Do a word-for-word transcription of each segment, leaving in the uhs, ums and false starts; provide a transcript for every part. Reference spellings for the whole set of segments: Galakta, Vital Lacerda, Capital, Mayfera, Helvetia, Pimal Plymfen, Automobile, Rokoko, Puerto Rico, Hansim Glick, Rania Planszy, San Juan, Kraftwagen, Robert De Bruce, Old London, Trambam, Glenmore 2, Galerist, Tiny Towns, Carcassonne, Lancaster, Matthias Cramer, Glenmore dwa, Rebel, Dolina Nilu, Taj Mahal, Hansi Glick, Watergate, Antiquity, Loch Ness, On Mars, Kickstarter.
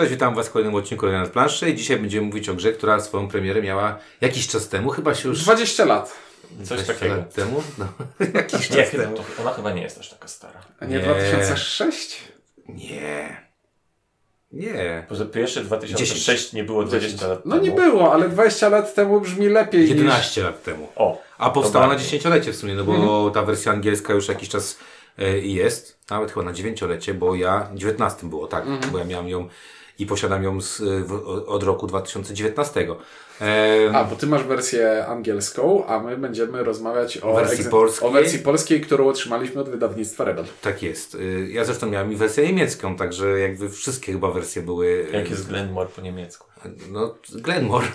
Cześć, witam Was w kolejnym odcinku Rania Planszy. Dzisiaj będziemy mówić o grze, która swoją premierę miała jakiś czas temu, chyba się już... dwadzieścia lat. Coś takiego. Lat temu? No, jakiś czas nie, temu. To, ona chyba nie jest aż taka stara. A nie, nie. dwa tysiące sześć? Nie. Nie. Bo pierwsze dwa tysiące sześć dziesięć nie było dwadzieścia lat temu. No nie było, ale dwadzieścia lat temu brzmi lepiej jedenaście niż... lat temu. O. A powstała na dziesięciolecie w sumie, no bo mm-hmm. ta wersja angielska już jakiś czas jest. Nawet chyba na dziewięciolecie, bo ja... dziewiętnastym było, tak. Mm-hmm. Bo ja miałem ją i posiadam ją z, w, od roku dwa tysiące dziewiętnastego. Ehm, a, bo ty masz wersję angielską, a my będziemy rozmawiać o wersji, egzem- polskiej. O wersji polskiej, którą otrzymaliśmy od wydawnictwa Rebel. Tak jest. Ja zresztą miałem i wersję niemiecką, także jakby wszystkie chyba wersje były... Jak jest Glenmore po niemiecku? No, Glenmore.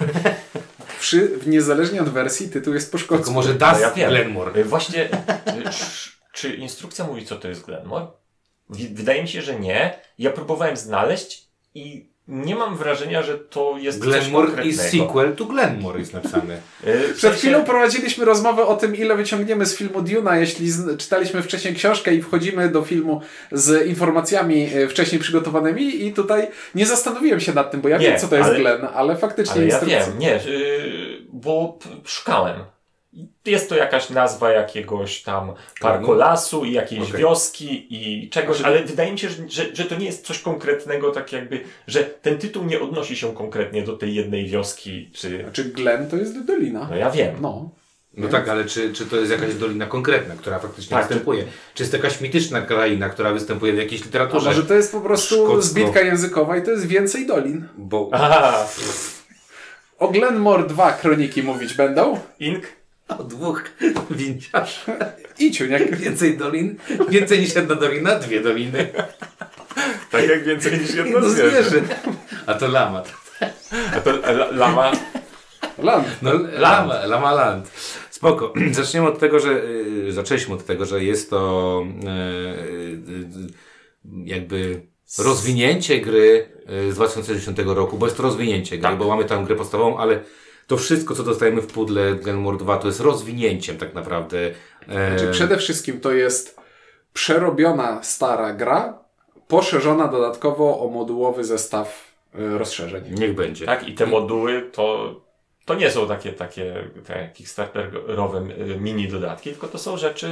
Wszy, niezależnie od wersji tytuł jest po szkocku. Tylko może das no, ja Glenmore. Właśnie, czy instrukcja mówi, co to jest Glenmore? Wydaje mi się, że nie. Ja próbowałem znaleźć i nie mam wrażenia, że to jest Glenmore i sequel to Glenmore jest napisany. Przed sensie... chwilą prowadziliśmy rozmowę o tym, ile wyciągniemy z filmu Dune'a, jeśli z... czytaliśmy wcześniej książkę i wchodzimy do filmu z informacjami wcześniej przygotowanymi i tutaj nie zastanowiłem się nad tym, bo ja nie, wiem, co to jest ale... Glen, ale faktycznie ale instrukcja. Ja wiem, nie, yy, bo szukałem. Jest to jakaś nazwa jakiegoś tam parkolasu i jakiejś okay. wioski i czegoś, ale wydaje mi się, że, że, że to nie jest coś konkretnego, tak jakby, że ten tytuł nie odnosi się konkretnie do tej jednej wioski. Czy znaczy Glen to jest dolina. No ja wiem. No, no tak, ale czy, czy to jest jakaś dolina konkretna, która faktycznie tak, występuje? Czy... czy jest to jakaś mityczna kraina, która występuje w jakiejś literaturze? A może to jest po prostu szkocko... zbitka językowa i to jest więcej dolin. Bo... Aha. O Glenmore dwa kroniki mówić będą? Ink? O dwóch winciarzy. I ciuniak. Więcej dolin. Więcej niż jedna dolina, dwie doliny. Tak jak więcej niż jedno no zwierzę. zwierzę. A to lama. A to lama... Land. No, land. Lama, lama land. Spoko. Zaczniemy od tego, że... Zaczęliśmy od tego, że jest to jakby rozwinięcie gry z dwa tysiące dziesiątego roku, bo jest to rozwinięcie gry, tak. Bo mamy tam grę podstawową, ale... To wszystko, co dostajemy w pudle Glenmore dwa, to jest rozwinięciem tak naprawdę. E... Znaczy, przede wszystkim to jest przerobiona stara gra, poszerzona dodatkowo o modułowy zestaw rozszerzeń. Niech będzie. Tak, i te moduły to, to nie są takie, takie, takie kickstarterowe mini dodatki, tylko to są rzeczy,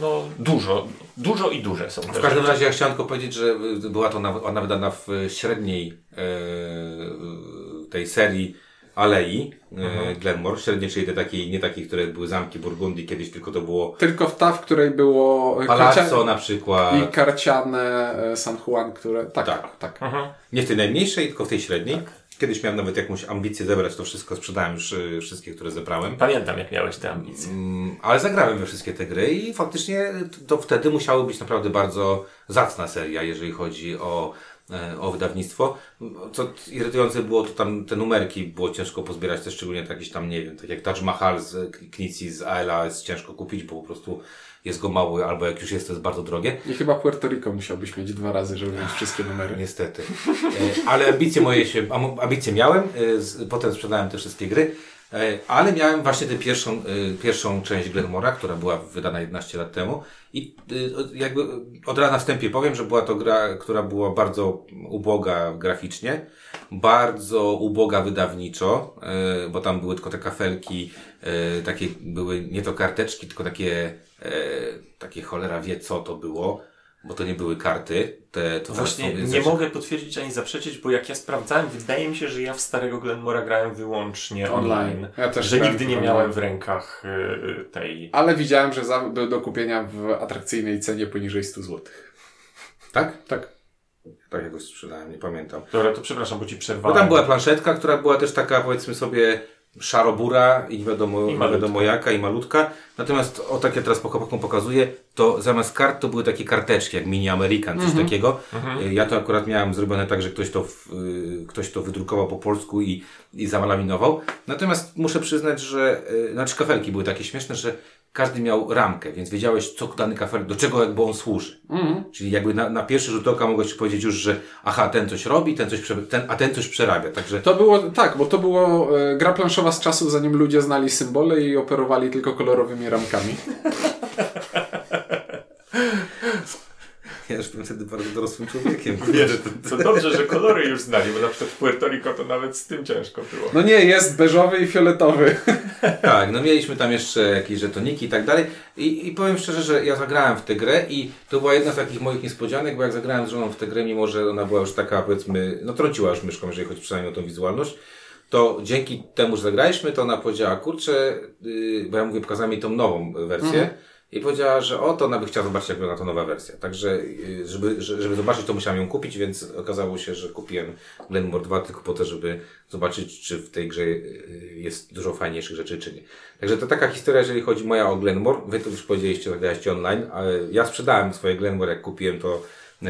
no dużo, dużo i duże są. W każdym razie ja chciałem tylko powiedzieć, że była to ona, ona wydana w średniej e, tej serii Alei mhm. Glenmore, średniej, czyli te takiej, nie takiej, które były zamki Burgundii kiedyś, tylko to było... Tylko w ta, w której było... Palazzo karciane, na przykład. I karciane San Juan, które... Tak, tak. tak. Mhm. Nie w tej najmniejszej, tylko w tej średniej. Tak. Kiedyś miałem nawet jakąś ambicję zebrać to wszystko, sprzedałem już wszystkie, które zebrałem. Pamiętam, jak miałeś te ambicje. Mm, ale zagrałem we wszystkie te gry i faktycznie to wtedy musiało być naprawdę bardzo zacna seria, jeżeli chodzi o... o wydawnictwo. Co irytujące było, to tam te numerki było ciężko pozbierać, też szczególnie jakieś tam, nie wiem, tak jak Taj Mahal z Knici z Aela jest ciężko kupić, bo po prostu jest go mały, albo jak już jest, to jest bardzo drogie. I chyba Puerto Rico musiałbyś mieć dwa razy, żeby mieć wszystkie numery. Niestety. Ale ambicje moje się, ambicje miałem, potem sprzedałem te wszystkie gry, ale miałem właśnie tę pierwszą, pierwszą część Glenmora, która była wydana jedenaście lat temu i jakby od razu na wstępie powiem, że była to gra, która była bardzo uboga graficznie, bardzo uboga wydawniczo, bo tam były tylko te kafelki, takie były nie to karteczki, tylko takie, takie cholera wie co to było. Bo to nie były karty. Te, to Właśnie nie zawsze... mogę potwierdzić ani zaprzeczyć, bo jak ja sprawdzałem, wydaje mi się, że ja w starego Glenmora grałem wyłącznie online. online. Ja też że nigdy nie online. miałem w rękach yy, tej... Ale widziałem, że za, był do kupienia w atrakcyjnej cenie poniżej stu złotych. Tak? Tak. Tak jakoś sprzedałem, nie pamiętam. Dobra, to przepraszam, bo ci przerwałem. Bo tam była planszetka, która była też taka, powiedzmy sobie... szarobura i nie wiadomo, I wiadomo jaka i malutka. Natomiast o tak ja teraz pokopaką pokazuję, to zamiast kart to były takie karteczki, jak Mini American, coś mm-hmm. takiego. Mm-hmm. Ja to akurat miałem zrobione tak, że ktoś to, y, ktoś to wydrukował po polsku i, i zalaminował. Natomiast muszę przyznać, że y, znaczy kafelki były takie śmieszne, że każdy miał ramkę, więc wiedziałeś, co dany kafelek, do czego jakby on służy. Mm-hmm. Czyli jakby na, na pierwszy rzut oka mogłeś powiedzieć już, że aha, ten coś robi, ten coś prze, ten, a ten coś przerabia. Także... To było, tak, bo to było y, gra planszowa z czasów, zanim ludzie znali symbole i operowali tylko kolorowymi ramkami. ja już byłem wtedy bardzo dorosłym człowiekiem. Wiesz, to dobrze, że kolory już znali, bo na przykład w Puerto Rico to nawet z tym ciężko było. No nie, jest beżowy i fioletowy. Tak, no mieliśmy tam jeszcze jakieś żetoniki i tak dalej. I, i powiem szczerze, że ja zagrałem w tę grę i to była jedna z takich moich niespodzianek, bo jak zagrałem z żoną w tę grę, mimo że ona była już taka, powiedzmy, no trąciła już myszką, jeżeli chodzi przynajmniej o tą wizualność, to dzięki temu, że zagraliśmy, to ona powiedziała, kurczę, yy, bo ja mówię, pokazała mi tą nową wersję, mhm. I powiedziała, że oto ona by chciała zobaczyć, jak wygląda ta nowa wersja. Także, żeby, żeby zobaczyć, to musiałem ją kupić, więc okazało się, że kupiłem Glenmore dwa tylko po to, żeby zobaczyć, czy w tej grze jest dużo fajniejszych rzeczy, czy nie. Także to taka historia, jeżeli chodzi moja o Glenmore. Wy to już powiedzieliście, zagraliście online, ale ja sprzedałem swoje Glenmore, jak kupiłem to,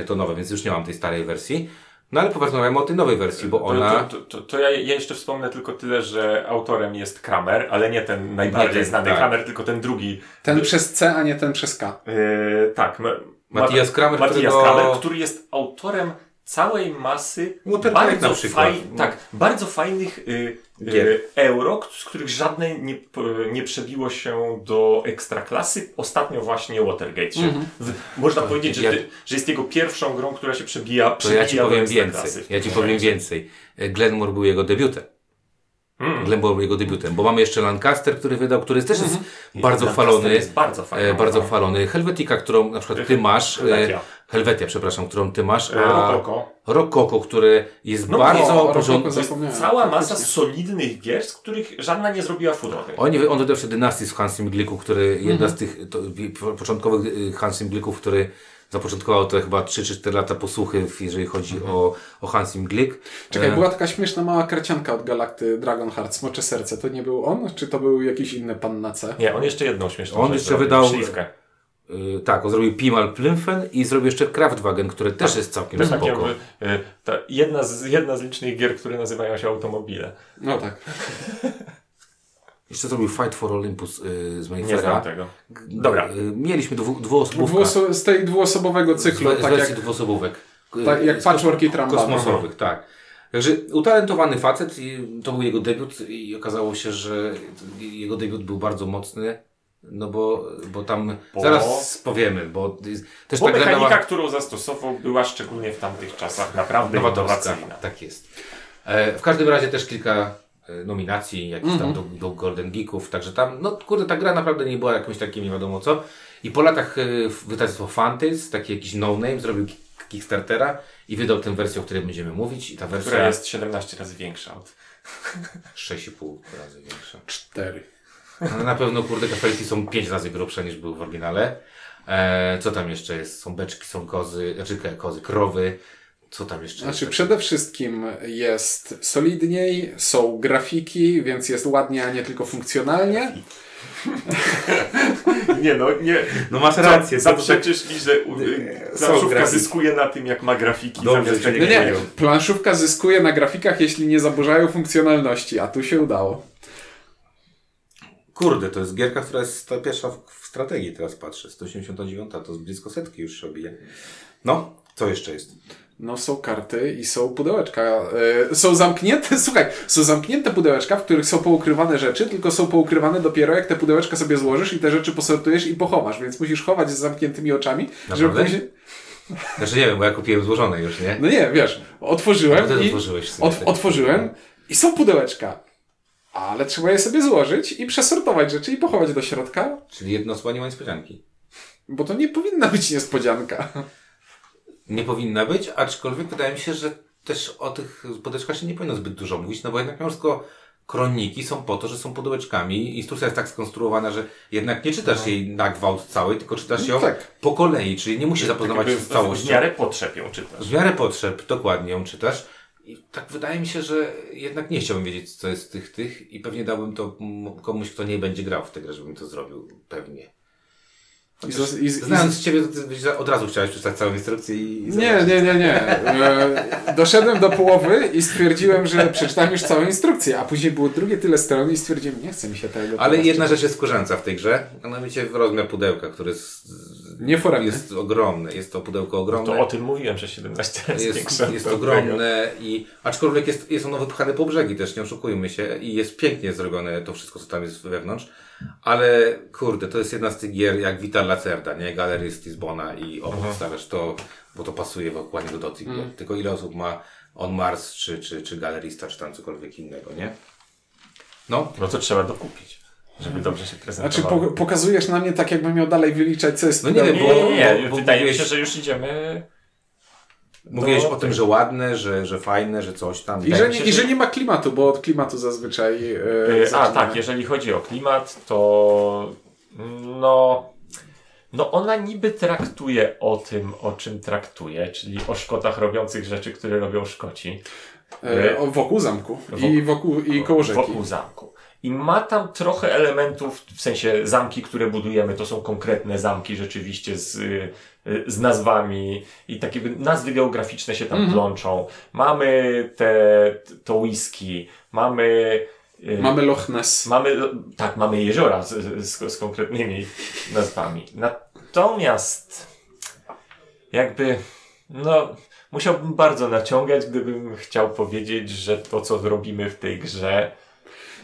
to nowe, więc już nie mam tej starej wersji. No ale powiedzmy o tej nowej wersji, bo ona... To, to, to, to ja, ja jeszcze wspomnę tylko tyle, że autorem jest Cramer, ale nie ten najbardziej nie ten, znany tak. Cramer, tylko ten drugi. Ten przez C, a nie ten przez K. Yy, tak. Ma- Matthias Cramer, którego... Cramer, który jest autorem całej masy Watergate bardzo, faj- tak, bardzo fajnych yy, yy, euro, z których żadne nie, nie przebiło się do ekstraklasy. Ostatnio właśnie Watergate. Się, mm-hmm. w, można to powiedzieć, ja, że, że jest jego pierwszą grą, która się przebija, przebija ja ci powiem do ekstraklasy. Więcej, ja ci powiem więcej. Glenmore był jego debiutem. Mm. Glenmore był jego debiutem, bo mamy jeszcze Lancaster, który wydał, który też jest mm-hmm. bardzo chwalony. Jest bardzo chwalony. E, bardzo chwalony. Helvetica, którą na przykład ty masz. E, Helvetia, przepraszam, którą ty masz. A Rokoko. Rokoko, który jest no, bardzo porządny. Cała masa solidnych gier, z których żadna nie zrobiła furowej. Oni, on wydał się Dynastii z Hansim Glicku, który, mm-hmm. jedna z tych to, początkowych Hansim Glicków, który zapoczątkowało to chyba trzy czy cztery lata posłuchy, jeżeli chodzi mhm. o, o Hansim Glick. Czekaj, była taka śmieszna mała karcianka od Galakty Dragonheart, Smocze Serce. To nie był on? Czy to był jakiś inny pan na C? Nie, on jeszcze jedną śmieszną on jeszcze wydał Śliwkę. Yy, tak, on zrobił Pimal Plymfen i zrobił jeszcze Kraftwagen, który też tak, jest całkiem tak, spoko. Tak, jakby, yy, ta jedna, z, jedna z licznych gier, które nazywają się Automobile. No tak. Jeszcze zrobił Fight for Olympus yy, z Mayfera. Nie znam tego. Dobra. Yy, mieliśmy dwu, dwuosobówkę. Dwuoso- z tej dwuosobowego cyklu. Z, tak z jak dwuosobówek. Tak jak Patchwork i Trambam. Kosmosowych, no. Tak. Także utalentowany facet, i to był jego debiut i okazało się, że jego debiut był bardzo mocny. No bo, bo tam bo... zaraz powiemy, bo też bo ta mechanika, nowa... którą zastosował, była szczególnie w tamtych czasach naprawdę innowacyjna. Tak jest. E, w każdym razie też kilka nominacji, jakichś mm-hmm. tam do, do Golden Geeków, także tam, no kurde, ta gra naprawdę nie była jakimś takim nie wiadomo co. I po latach y, wydawnictwo Fantasy, taki jakiś no-name, zrobił Kickstartera i wydał tę wersję, o której będziemy mówić. I ta wersja... Która jest siedemnaście razy większa od... sześć i pół razy większa. cztery. No, na pewno, kurde, kafelki są pięć razy grubsze niż były w oryginale. E, co tam jeszcze jest? Są beczki, są kozy, znaczy kozy, krowy. Co tam jeszcze? Znaczy, jest przede wszystkim jest solidniej, są grafiki, więc jest ładnie, a nie tylko funkcjonalnie. Nie no, nie. No masz rację. Zaprzeczysz mi, że u, planszówka zyskuje na tym, jak ma grafiki. Dobrze, zamiast nie, nie. Planszówka zyskuje na grafikach, jeśli nie zaburzają funkcjonalności, a tu się udało. Kurde, to jest gierka, która jest pierwsza w strategii, teraz patrzę. sto osiemdziesiąt dziewięć, to jest blisko setki już się obije. No, co jeszcze jest? No są karty i są pudełeczka. Yy, są zamknięte, słuchaj, są zamknięte pudełeczka, w których są poukrywane rzeczy, tylko są poukrywane dopiero jak te pudełeczka sobie złożysz i te rzeczy posortujesz i pochowasz, więc musisz chować z zamkniętymi oczami. Naprawdę? Żeby później... Znaczy nie wiem, bo ja kupiłem złożone już, nie? No nie, wiesz, otworzyłem no, i... Od, otworzyłem i są pudełeczka. Ale trzeba je sobie złożyć i przesortować rzeczy i pochować do środka. Czyli jedna osoba nie ma niespodzianki. Bo to nie powinna być niespodzianka. Nie powinna być, aczkolwiek wydaje mi się, że też o tych podeczkach się nie powinno zbyt dużo mówić, no bo jednak mimo wszystko kroniki są po to, że są pudełeczkami. Instrukcja jest tak skonstruowana, że jednak nie czytasz no. jej na gwałt całej, tylko czytasz ją tak. po kolei, czyli nie musisz zapoznawać się z całością. W miarę potrzeb ją czytasz. W miarę potrzeb, dokładnie ją czytasz. I tak wydaje mi się, że jednak nie chciałbym wiedzieć, co jest z tych tych i pewnie dałbym to komuś, kto nie będzie grał w tę grę, żebym to zrobił pewnie. I z, i z, Znając i z... Ciebie, to od razu chciałeś przeczytać całą instrukcję i... i nie, nie, nie, nie. Doszedłem do połowy i stwierdziłem, że przeczytałem już całą instrukcję, a później było drugie tyle stron i stwierdziłem, nie chce mi się tego... Ale jedna czytać. Rzecz jest wkurzająca w tej grze, a mianowicie rozmiar pudełka, który jest, jest ogromny. Jest to pudełko ogromne. No to o tym mówiłem, że siedemnaście razy większe. Jest ogromne i aczkolwiek jest, jest ono wypchane po brzegi też, nie oszukujmy się, i jest pięknie zrobione to wszystko, co tam jest wewnątrz. Ale kurde, to jest jedna z tych gier jak Vital Lacerda, nie? Galerist z Bona i obok, stawiasz to bo to pasuje w okładnie do Doty. Mm. Tylko ile osób ma On Mars, czy, czy, czy Galerista, czy tam cokolwiek innego, nie? No, no to trzeba dokupić, żeby dobrze się prezentowało. Znaczy po, pokazujesz na mnie tak, jakbym miał dalej wyliczać, co jest... No nie wiem, bo... Nie, nie, nie. Bo, bo wydaje mówiłeś, mi się, że już idziemy... Mówiłeś do... o tym, że ładne, że, że fajne, że coś tam... I że, nie, się, i że nie ma klimatu, bo od klimatu zazwyczaj... Yy, a tak, jeżeli chodzi o klimat, to... No... No ona niby traktuje o tym, o czym traktuje, czyli o Szkotach robiących rzeczy, które robią Szkoci. E, wokół zamku wokół, i, wokół, i koło rzeki. Wokół zamku. I ma tam trochę elementów, w sensie zamki, które budujemy, to są konkretne zamki rzeczywiście z, z nazwami i takie nazwy geograficzne się tam mm-hmm. plączą. Mamy te, to whisky, mamy... Mamy Loch Ness. Mamy, tak, mamy jeziora z, z, z konkretnymi nazwami. Natomiast jakby, no, musiałbym bardzo naciągać, gdybym chciał powiedzieć, że to, co robimy w tej grze...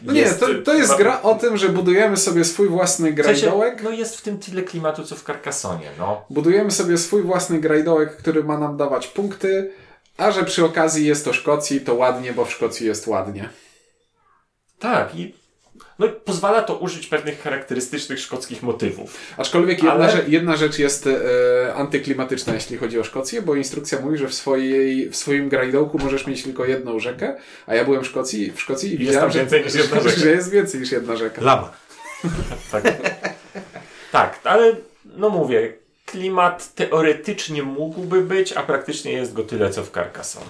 No jest, nie, to, to jest ma... gra o tym, że budujemy sobie swój własny grajdołek. W sensie, no jest w tym tyle klimatu, co w Carcassonne, no. Budujemy sobie swój własny grajdołek, który ma nam dawać punkty, a że przy okazji jest to Szkocji, to ładnie, bo w Szkocji jest ładnie. Tak, i no, pozwala to użyć pewnych charakterystycznych szkockich motywów. Aczkolwiek jedna, ale... rzecz, jedna rzecz jest e, antyklimatyczna, jeśli chodzi o Szkocję, bo instrukcja mówi, że w, swojej, w swoim grajdołku możesz mieć tylko jedną rzekę, a ja byłem w Szkocji, w Szkocji i widziałem, że, że, że jest więcej niż jedna rzeka. Lama. Tak. Tak, ale no mówię, klimat teoretycznie mógłby być, a praktycznie jest go tyle, co w Carcassonne.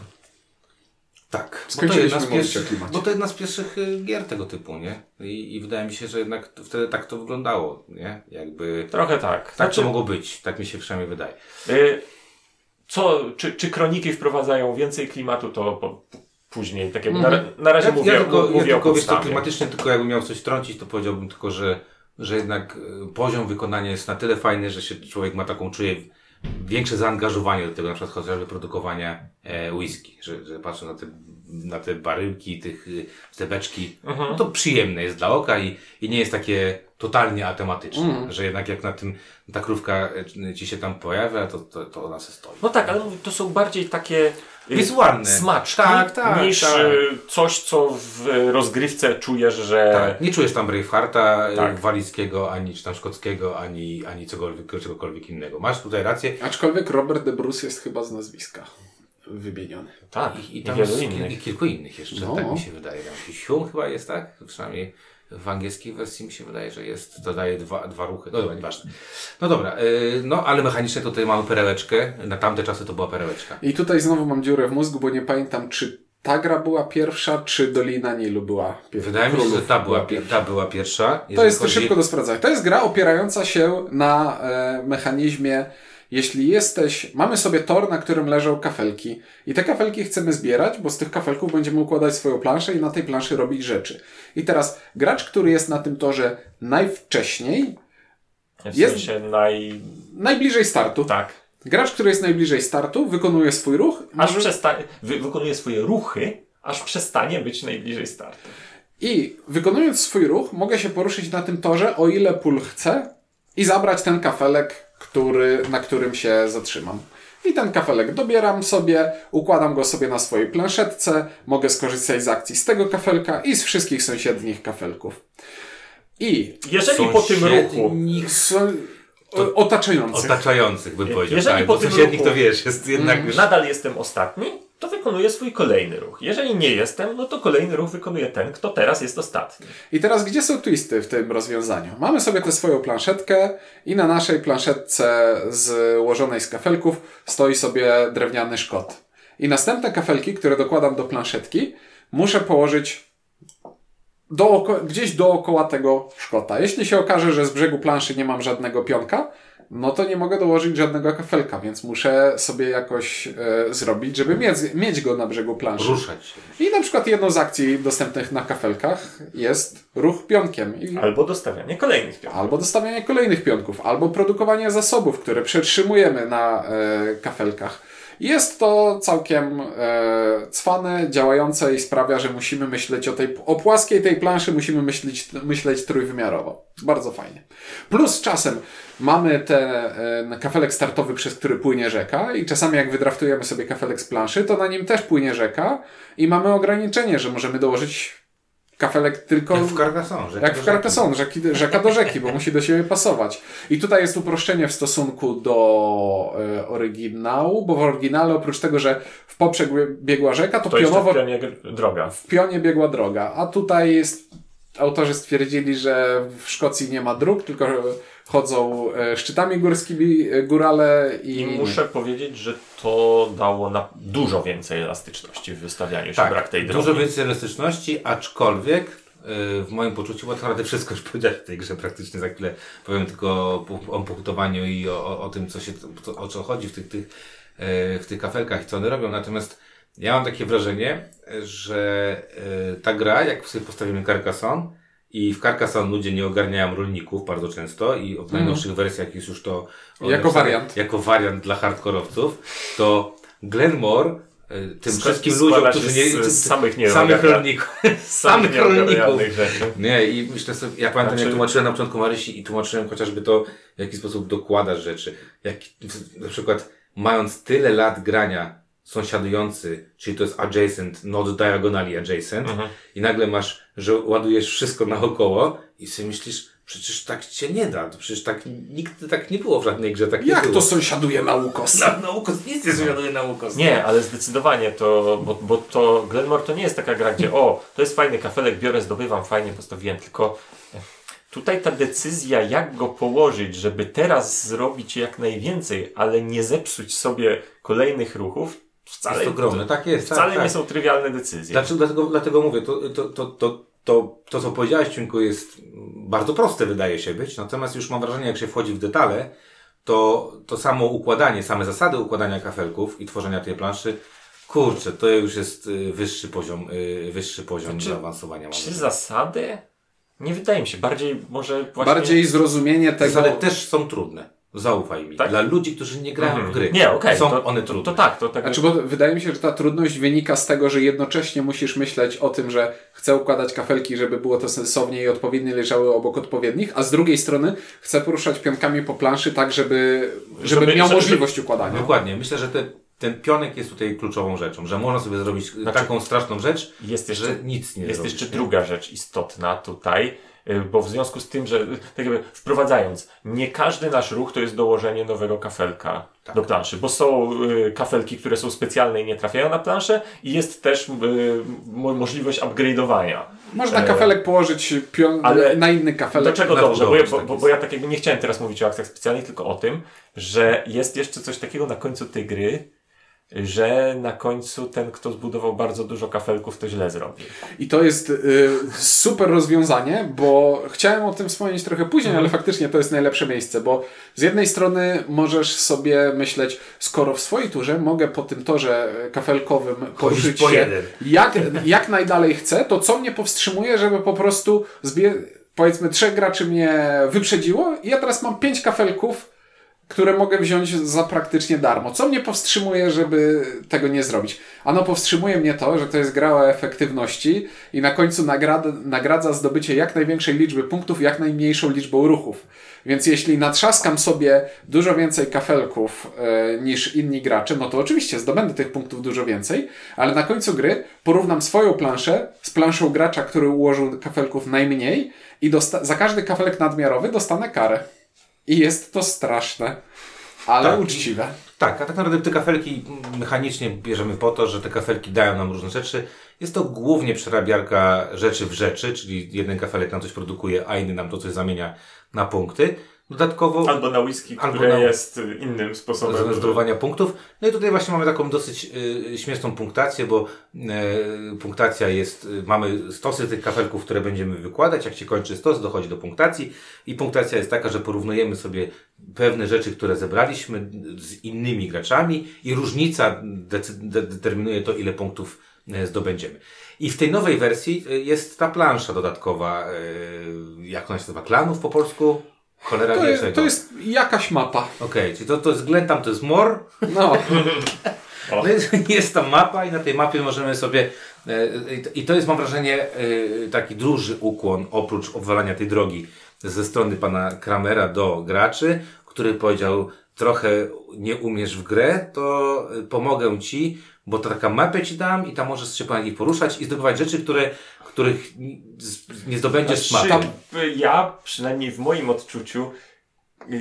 Tak, bo to, jedna z pierwszych, bo to jedna z pierwszych gier tego typu, nie? I, i wydaje mi się, że jednak wtedy tak to wyglądało, nie? Jakby... Trochę tak. Tak znaczy... to mogło być, tak mi się przynajmniej wydaje. Yy, co, czy, czy kroniki wprowadzają więcej klimatu, to po, później, tak jakby mm. na, na razie ja, mówię, ja tylko, mówię ja o tylko, wiesz, to klimatycznie, tylko jakbym miał coś trącić, to powiedziałbym tylko, że, że jednak poziom wykonania jest na tyle fajny, że się człowiek ma taką, czuje... większe zaangażowanie do tego, na przykład chociażby produkowania e, whisky, że, że patrzę na te, na te baryłki, tych stebeczki, mhm. no to przyjemne jest dla oka i, i nie jest takie totalnie atematyczne, mhm. że jednak jak na tym ta krówka ci się tam pojawia, to, to, to ona se stoi. No tak, ale to są bardziej takie wizualne smaczki, tak, tak, niż tak. coś, co w rozgrywce czujesz, że... Tak. Nie czujesz tam Bravehearta tak. walickiego, ani czy tam szkockiego, ani, ani cokolwiek, czegokolwiek innego. Masz tutaj rację. Aczkolwiek Robert De Bruce jest chyba z nazwiska wymieniony. Tak, i, i tam jest innych. kilku innych jeszcze, no. tak mi się wydaje. Hume chyba jest, tak? Przynajmniej w angielskiej wersji mi się wydaje, że jest, dodaje dwa, dwa ruchy, no dobra, nieważne. No dobra, yy, no ale mechanicznie tutaj mamy perełeczkę, na tamte czasy to była perełeczka. I tutaj znowu mam dziurę w mózgu, bo nie pamiętam, czy ta gra była pierwsza, czy Dolina Nilu była pierwsza. Wydaje mi się, że ta była, ta była pierwsza. To jest chodzi... to szybko do sprawdzania. To jest gra opierająca się na e, mechanizmie, jeśli jesteś, mamy sobie tor, na którym leżą kafelki i te kafelki chcemy zbierać, bo z tych kafelków będziemy układać swoją planszę i na tej planszy robić rzeczy. I teraz gracz, który jest na tym torze najwcześniej, w jest sensie naj... najbliżej startu. Tak. Gracz, który jest najbliżej startu, wykonuje swój ruch. Aż może... przesta... Wy- wykonuje swoje ruchy, aż przestanie być najbliżej startu. I wykonując swój ruch, mogę się poruszyć na tym torze, o ile pól chcę i zabrać ten kafelek, Który, na którym się zatrzymam. I ten kafelek dobieram sobie, układam go sobie na swojej planszetce, mogę skorzystać z akcji z tego kafelka i z wszystkich sąsiednich kafelków. I jeżeli po tym ruchu... Są... To... Otaczających. Otaczających, bym powiedział. Jeżeli tak, po tym ruchu to wiesz, jest jednak mm, już... nadal jestem ostatni, to wykonuję swój kolejny ruch. Jeżeli nie jestem, no to kolejny ruch wykonuje ten, kto teraz jest ostatni. I teraz gdzie są twisty w tym rozwiązaniu? Mamy sobie tę swoją planszetkę i na naszej planszetce złożonej z kafelków stoi sobie drewniany szkot. I następne kafelki, które dokładam do planszetki, muszę położyć Dooko, gdzieś dookoła tego szkota. Jeśli się okaże, że z brzegu planszy nie mam żadnego pionka, no to nie mogę dołożyć żadnego kafelka, więc muszę sobie jakoś e, zrobić, żeby mieć, mieć go na brzegu planszy. Ruszać się. I na przykład jedną z akcji dostępnych na kafelkach jest ruch pionkiem. I... Albo dostawianie kolejnych pionków. Albo dostawianie kolejnych pionków, albo produkowanie zasobów, które przetrzymujemy na e, kafelkach. Jest to całkiem e, cwane, działające i sprawia, że musimy myśleć o tej, o płaskiej tej planszy, musimy myśleć, myśleć trójwymiarowo. Bardzo fajnie. Plus czasem mamy ten e, kafelek startowy, przez który płynie rzeka i czasami jak wydraftujemy sobie kafelek z planszy, to na nim też płynie rzeka i mamy ograniczenie, że możemy dołożyć kafelek tylko... Jak w Carcassonne. Jak w Carcassonne, rzeki, rzeka do rzeki, bo musi do siebie pasować. I tutaj jest uproszczenie w stosunku do y, oryginału, bo w oryginale oprócz tego, że w poprzek biegła rzeka, to, to pionowo... w pionie droga. W pionie biegła droga. A tutaj jest, autorzy stwierdzili, że w Szkocji nie ma dróg, tylko chodzą szczytami górskimi górale i... I muszę powiedzieć, że to dało na dużo więcej elastyczności w wystawianiu się, tak, brak tej drogi. Dużo więcej elastyczności, aczkolwiek yy, w moim poczuciu, bo tak naprawdę wszystko już powiedziałeś w tej grze praktycznie, za chwilę powiem tylko o, o punktowaniu i o, o, o tym, co się, to, o co chodzi w tych, tych, yy, w tych kafelkach i co one robią, natomiast ja mam takie wrażenie, że yy, ta gra, jak sobie postawimy Carcassonne, i w Carcassonne ludzie nie ogarniają rolników bardzo często i w najnowszych mm. wersjach jest już to... Jako wariant. Jako wariant dla hardkorowców. To Glenmore tym wszystkim ludziom, którzy nie... Z, z samych nie samych rolników. Samych rolników. Nie, i myślę sobie, ja pamiętam, znaczy... jak tłumaczyłem na początku Marysi i tłumaczyłem chociażby to, w jaki sposób dokładasz rzeczy. Jak, na przykład mając tyle lat grania sąsiadujący, czyli to jest adjacent, not diagonally adjacent, mhm. i nagle masz, że ładujesz wszystko naokoło i sobie myślisz, przecież tak się nie da, przecież tak nigdy tak nie było w żadnej grze, tak nie było. Jak to sąsiaduje na ukos? Na, na ukos, nic nie sąsiaduje na ukos. Nie, nie, ale zdecydowanie to, bo, bo to Glenmore to nie jest taka gra, gdzie o, to jest fajny kafelek, biorę, zdobywam, fajnie postawiłem, tylko tutaj ta decyzja, jak go położyć, żeby teraz zrobić jak najwięcej, ale nie zepsuć sobie kolejnych ruchów, wcale jest ogromne. Tak jest. Wcale tak, nie tak. są trywialne decyzje. Dlaczego, dlatego, dlatego mówię, to, to, to, to, to, to co powiedziałeś, Cienku, jest bardzo proste, wydaje się być, natomiast już mam wrażenie, jak się wchodzi w detale, to, to samo układanie, same zasady układania kafelków i tworzenia tej planszy, kurczę, to już jest wyższy poziom, wyższy poziom znaczy, zaawansowania. Czy wrażenie. Zasady? Nie wydaje mi się, bardziej może właśnie... Bardziej zrozumienie tego... Zasady też są trudne. Zaufaj mi. Tak? Dla ludzi, którzy nie grają mhm. w gry. Nie, okej. Okay. Są to, one trudne. To, to tak, to tak. Znaczy, bo wydaje mi się, że ta trudność wynika z tego, że jednocześnie musisz myśleć o tym, że chcę układać kafelki, żeby było to sensownie i odpowiednie leżały obok odpowiednich, a z drugiej strony chcę poruszać pionkami po planszy tak, żeby, żeby, żeby miał żeby... możliwość układania. Dokładnie. Myślę, że te, ten pionek jest tutaj kluczową rzeczą, że można sobie zrobić znaczy, taką straszną rzecz, jest jeszcze, że nic nie Jest zrobić, jeszcze nie? druga rzecz istotna tutaj. Bo w związku z tym, że tak jakby wprowadzając, nie każdy nasz ruch to jest dołożenie nowego kafelka tak. do planszy, bo są y, kafelki, które są specjalne i nie trafiają na planszę i jest też y, mo- możliwość upgrade'owania. Można e... kafelek położyć pion- ale na inny kafelek. Dlaczego dobrze? Bo ja, bo, bo, bo ja tak jakby nie chciałem teraz mówić o akcjach specjalnych, tylko o tym, że jest jeszcze coś takiego na końcu tej gry, że na końcu ten, kto zbudował bardzo dużo kafelków, to źle zrobił. I to jest y, super rozwiązanie, bo chciałem o tym wspomnieć trochę później, mm. ale faktycznie to jest najlepsze miejsce, bo z jednej strony możesz sobie myśleć, skoro w swojej turze mogę po tym torze kafelkowym poruszyć po się jak, jak najdalej chcę, to co mnie powstrzymuje, żeby po prostu zbie- powiedzmy trzech graczy mnie wyprzedziło i ja teraz mam pięć kafelków, które mogę wziąć za praktycznie darmo. Co mnie powstrzymuje, żeby tego nie zrobić? Ano powstrzymuje mnie to, że to jest gra o efektywności i na końcu nagrad- nagradza zdobycie jak największej liczby punktów, jak najmniejszą liczbą ruchów. Więc jeśli natrzaskam sobie dużo więcej kafelków yy, niż inni gracze, no to oczywiście zdobędę tych punktów dużo więcej, ale na końcu gry porównam swoją planszę z planszą gracza, który ułożył kafelków najmniej i dosta- za każdy kafelek nadmiarowy dostanę karę. I jest to straszne, ale tak, uczciwe. Tak, a tak naprawdę te kafelki mechanicznie bierzemy po to, że te kafelki dają nam różne rzeczy. Jest to głównie przerabiarka rzeczy w rzeczy, czyli jeden kafelek nam coś produkuje, a inny nam to coś zamienia na punkty. Dodatkowo... Albo na whisky, albo które na... jest innym sposobem zdobywania punktów. No i tutaj właśnie mamy taką dosyć y, śmieszną punktację, bo y, punktacja jest... Y, mamy stosy tych kafelków, które będziemy wykładać. Jak się kończy stos, dochodzi do punktacji. I punktacja jest taka, że porównujemy sobie pewne rzeczy, które zebraliśmy z innymi graczami i różnica decy- de- determinuje to, ile punktów y, zdobędziemy. I w tej nowej wersji y, jest ta plansza dodatkowa, y, jak ona się nazywa, klanów po polsku? Cholera to, jest, to jest jakaś mapa. Okej, okay, czyli to, to jest Glen, tam to jest Mor. No. No jest, jest to mapa i na tej mapie możemy sobie, i to jest, mam wrażenie, taki duży ukłon oprócz obwalania tej drogi ze strony pana Cramera do graczy, który powiedział: trochę nie umiesz w grę, to pomogę ci, bo to taka mapę ci dam i tam możesz się po niej poruszać i zdobywać rzeczy, które, których nie zdobędziesz znaczy, mapą. Ja, przynajmniej w moim odczuciu,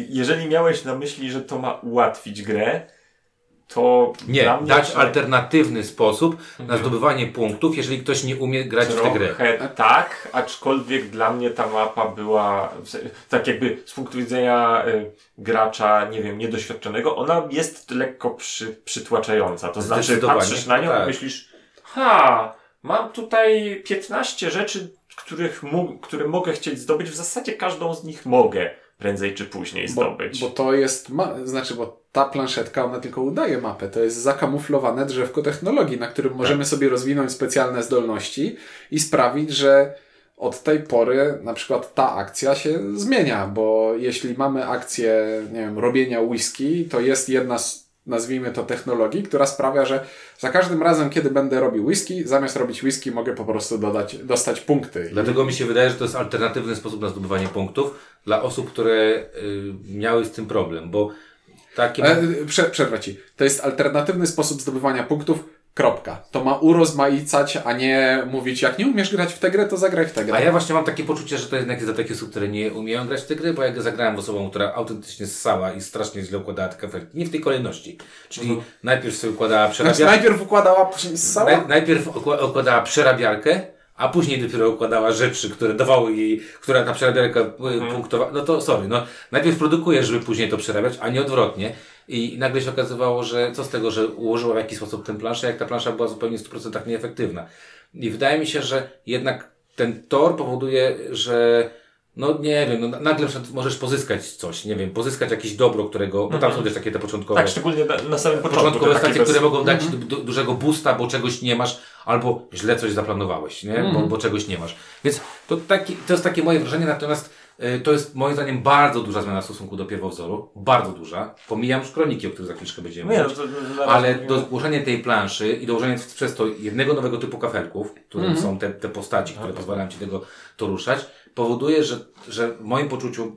jeżeli miałeś na myśli, że to ma ułatwić grę, to nie, dla mnie dać przynajmniej... alternatywny sposób mhm. na zdobywanie punktów, jeżeli ktoś nie umie grać Trochę w tę grę. Tak, aczkolwiek dla mnie ta mapa była, tak jakby z punktu widzenia y, gracza, nie wiem, niedoświadczonego, ona jest lekko przy, przytłaczająca. To znaczy patrzysz na nią tak. i myślisz, ha, mam tutaj piętnaście rzeczy, których mu, które mogę chcieć zdobyć, w zasadzie każdą z nich mogę prędzej czy później zdobyć. Bo, bo to jest, ma- znaczy, bo ta planszetka, ona tylko udaje mapę. To jest zakamuflowane drzewko technologii, na którym możemy tak. sobie rozwinąć specjalne zdolności i sprawić, że od tej pory na przykład ta akcja się zmienia, bo jeśli mamy akcję, nie wiem, robienia whisky, to jest jedna z, nazwijmy to, technologii, która sprawia, że za każdym razem, kiedy będę robił whisky, zamiast robić whisky, mogę po prostu dodać, dostać punkty. Dlatego mi się wydaje, że to jest alternatywny sposób na zdobywanie punktów dla osób, które y, miały z tym problem, bo takie... E, prze, przerwę ci. To jest alternatywny sposób zdobywania punktów, kropka. To ma urozmaicać, a nie mówić, jak nie umiesz grać w tę grę, to zagraj w tę grę. A ja właśnie mam takie poczucie, że to jednak jest dla takich osób, które nie umieją grać w tę grę, bo jak zagrałem osobą, która autentycznie ssała i strasznie źle układała te kafelki, nie w tej kolejności. Czyli mhm. najpierw sobie układała przerabiarkę. Znaczy, najpierw układała, później ssała? Naj, najpierw układała przerabiarkę, a później dopiero układała rzeczy, które dawały jej, która ta przerabiarka punktowała. No to sorry, no najpierw produkujesz, żeby później to przerabiać, a nie odwrotnie. I nagle się okazywało, że co z tego, że ułożyła w jakiś sposób tę planszę, jak ta plansza była zupełnie w stu procentach nieefektywna. I wydaje mi się, że jednak ten tor powoduje, że no nie wiem, no nagle możesz pozyskać coś, nie wiem, pozyskać jakieś dobro, którego, bo tam są też takie te początkowe... Tak, szczególnie na, na samym początku. Początkowe stacje, bez... które mogą dać mm-hmm. du- dużego boosta, bo czegoś nie masz, albo źle coś zaplanowałeś, nie? Mm-hmm. Bo, bo czegoś nie masz. Więc to, taki, to jest takie moje wrażenie, natomiast yy, to jest moim zdaniem bardzo duża zmiana w stosunku do pierwowzoru. Bardzo duża. Pomijam już kroniki, o których za chwileczkę będziemy nie, mówić. To, to ale do złożenia tej planszy i dołożenia przez to jednego nowego typu kafelków, które mm-hmm. są te, te postaci, które pozwalają ci tego to ruszać, powoduje, że, że w moim poczuciu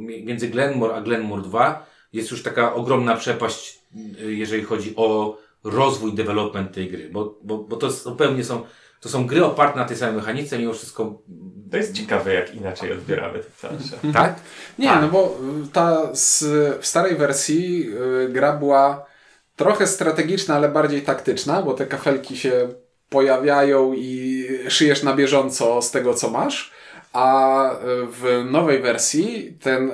y, między Glenmore a Glenmore dwa jest już taka ogromna przepaść, y, jeżeli chodzi o rozwój, development tej gry, bo, bo, bo to zupełnie są, to są gry oparte na tej samej mechanice, mimo wszystko. To jest ciekawe, jak inaczej odbieramy te plansze. Tak? Nie, tak. No bo ta z, w starej wersji y, gra była trochę strategiczna, ale bardziej taktyczna, bo te kafelki się pojawiają i szyjesz na bieżąco z tego, co masz. A w nowej wersji ten,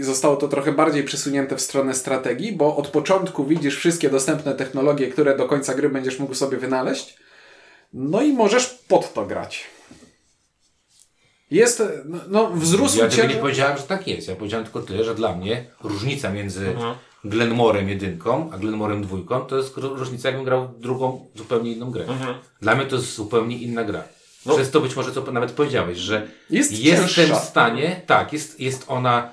zostało to trochę bardziej przesunięte w stronę strategii, bo od początku widzisz wszystkie dostępne technologie, które do końca gry będziesz mógł sobie wynaleźć. No i możesz pod to grać. Jest, no wzrósł ja cię... Ja nie powiedziałem, że tak jest. Ja powiedziałem tylko tyle, że dla mnie różnica między mhm. Glenmorem jedynką a Glenmorem dwójką to jest różnica, jakbym grał drugą, zupełnie inną grę. Mhm. Dla mnie to jest zupełnie inna gra. No. Przez to być może, co nawet powiedziałeś, że jest jestem cięższa. W stanie, tak, jest, jest ona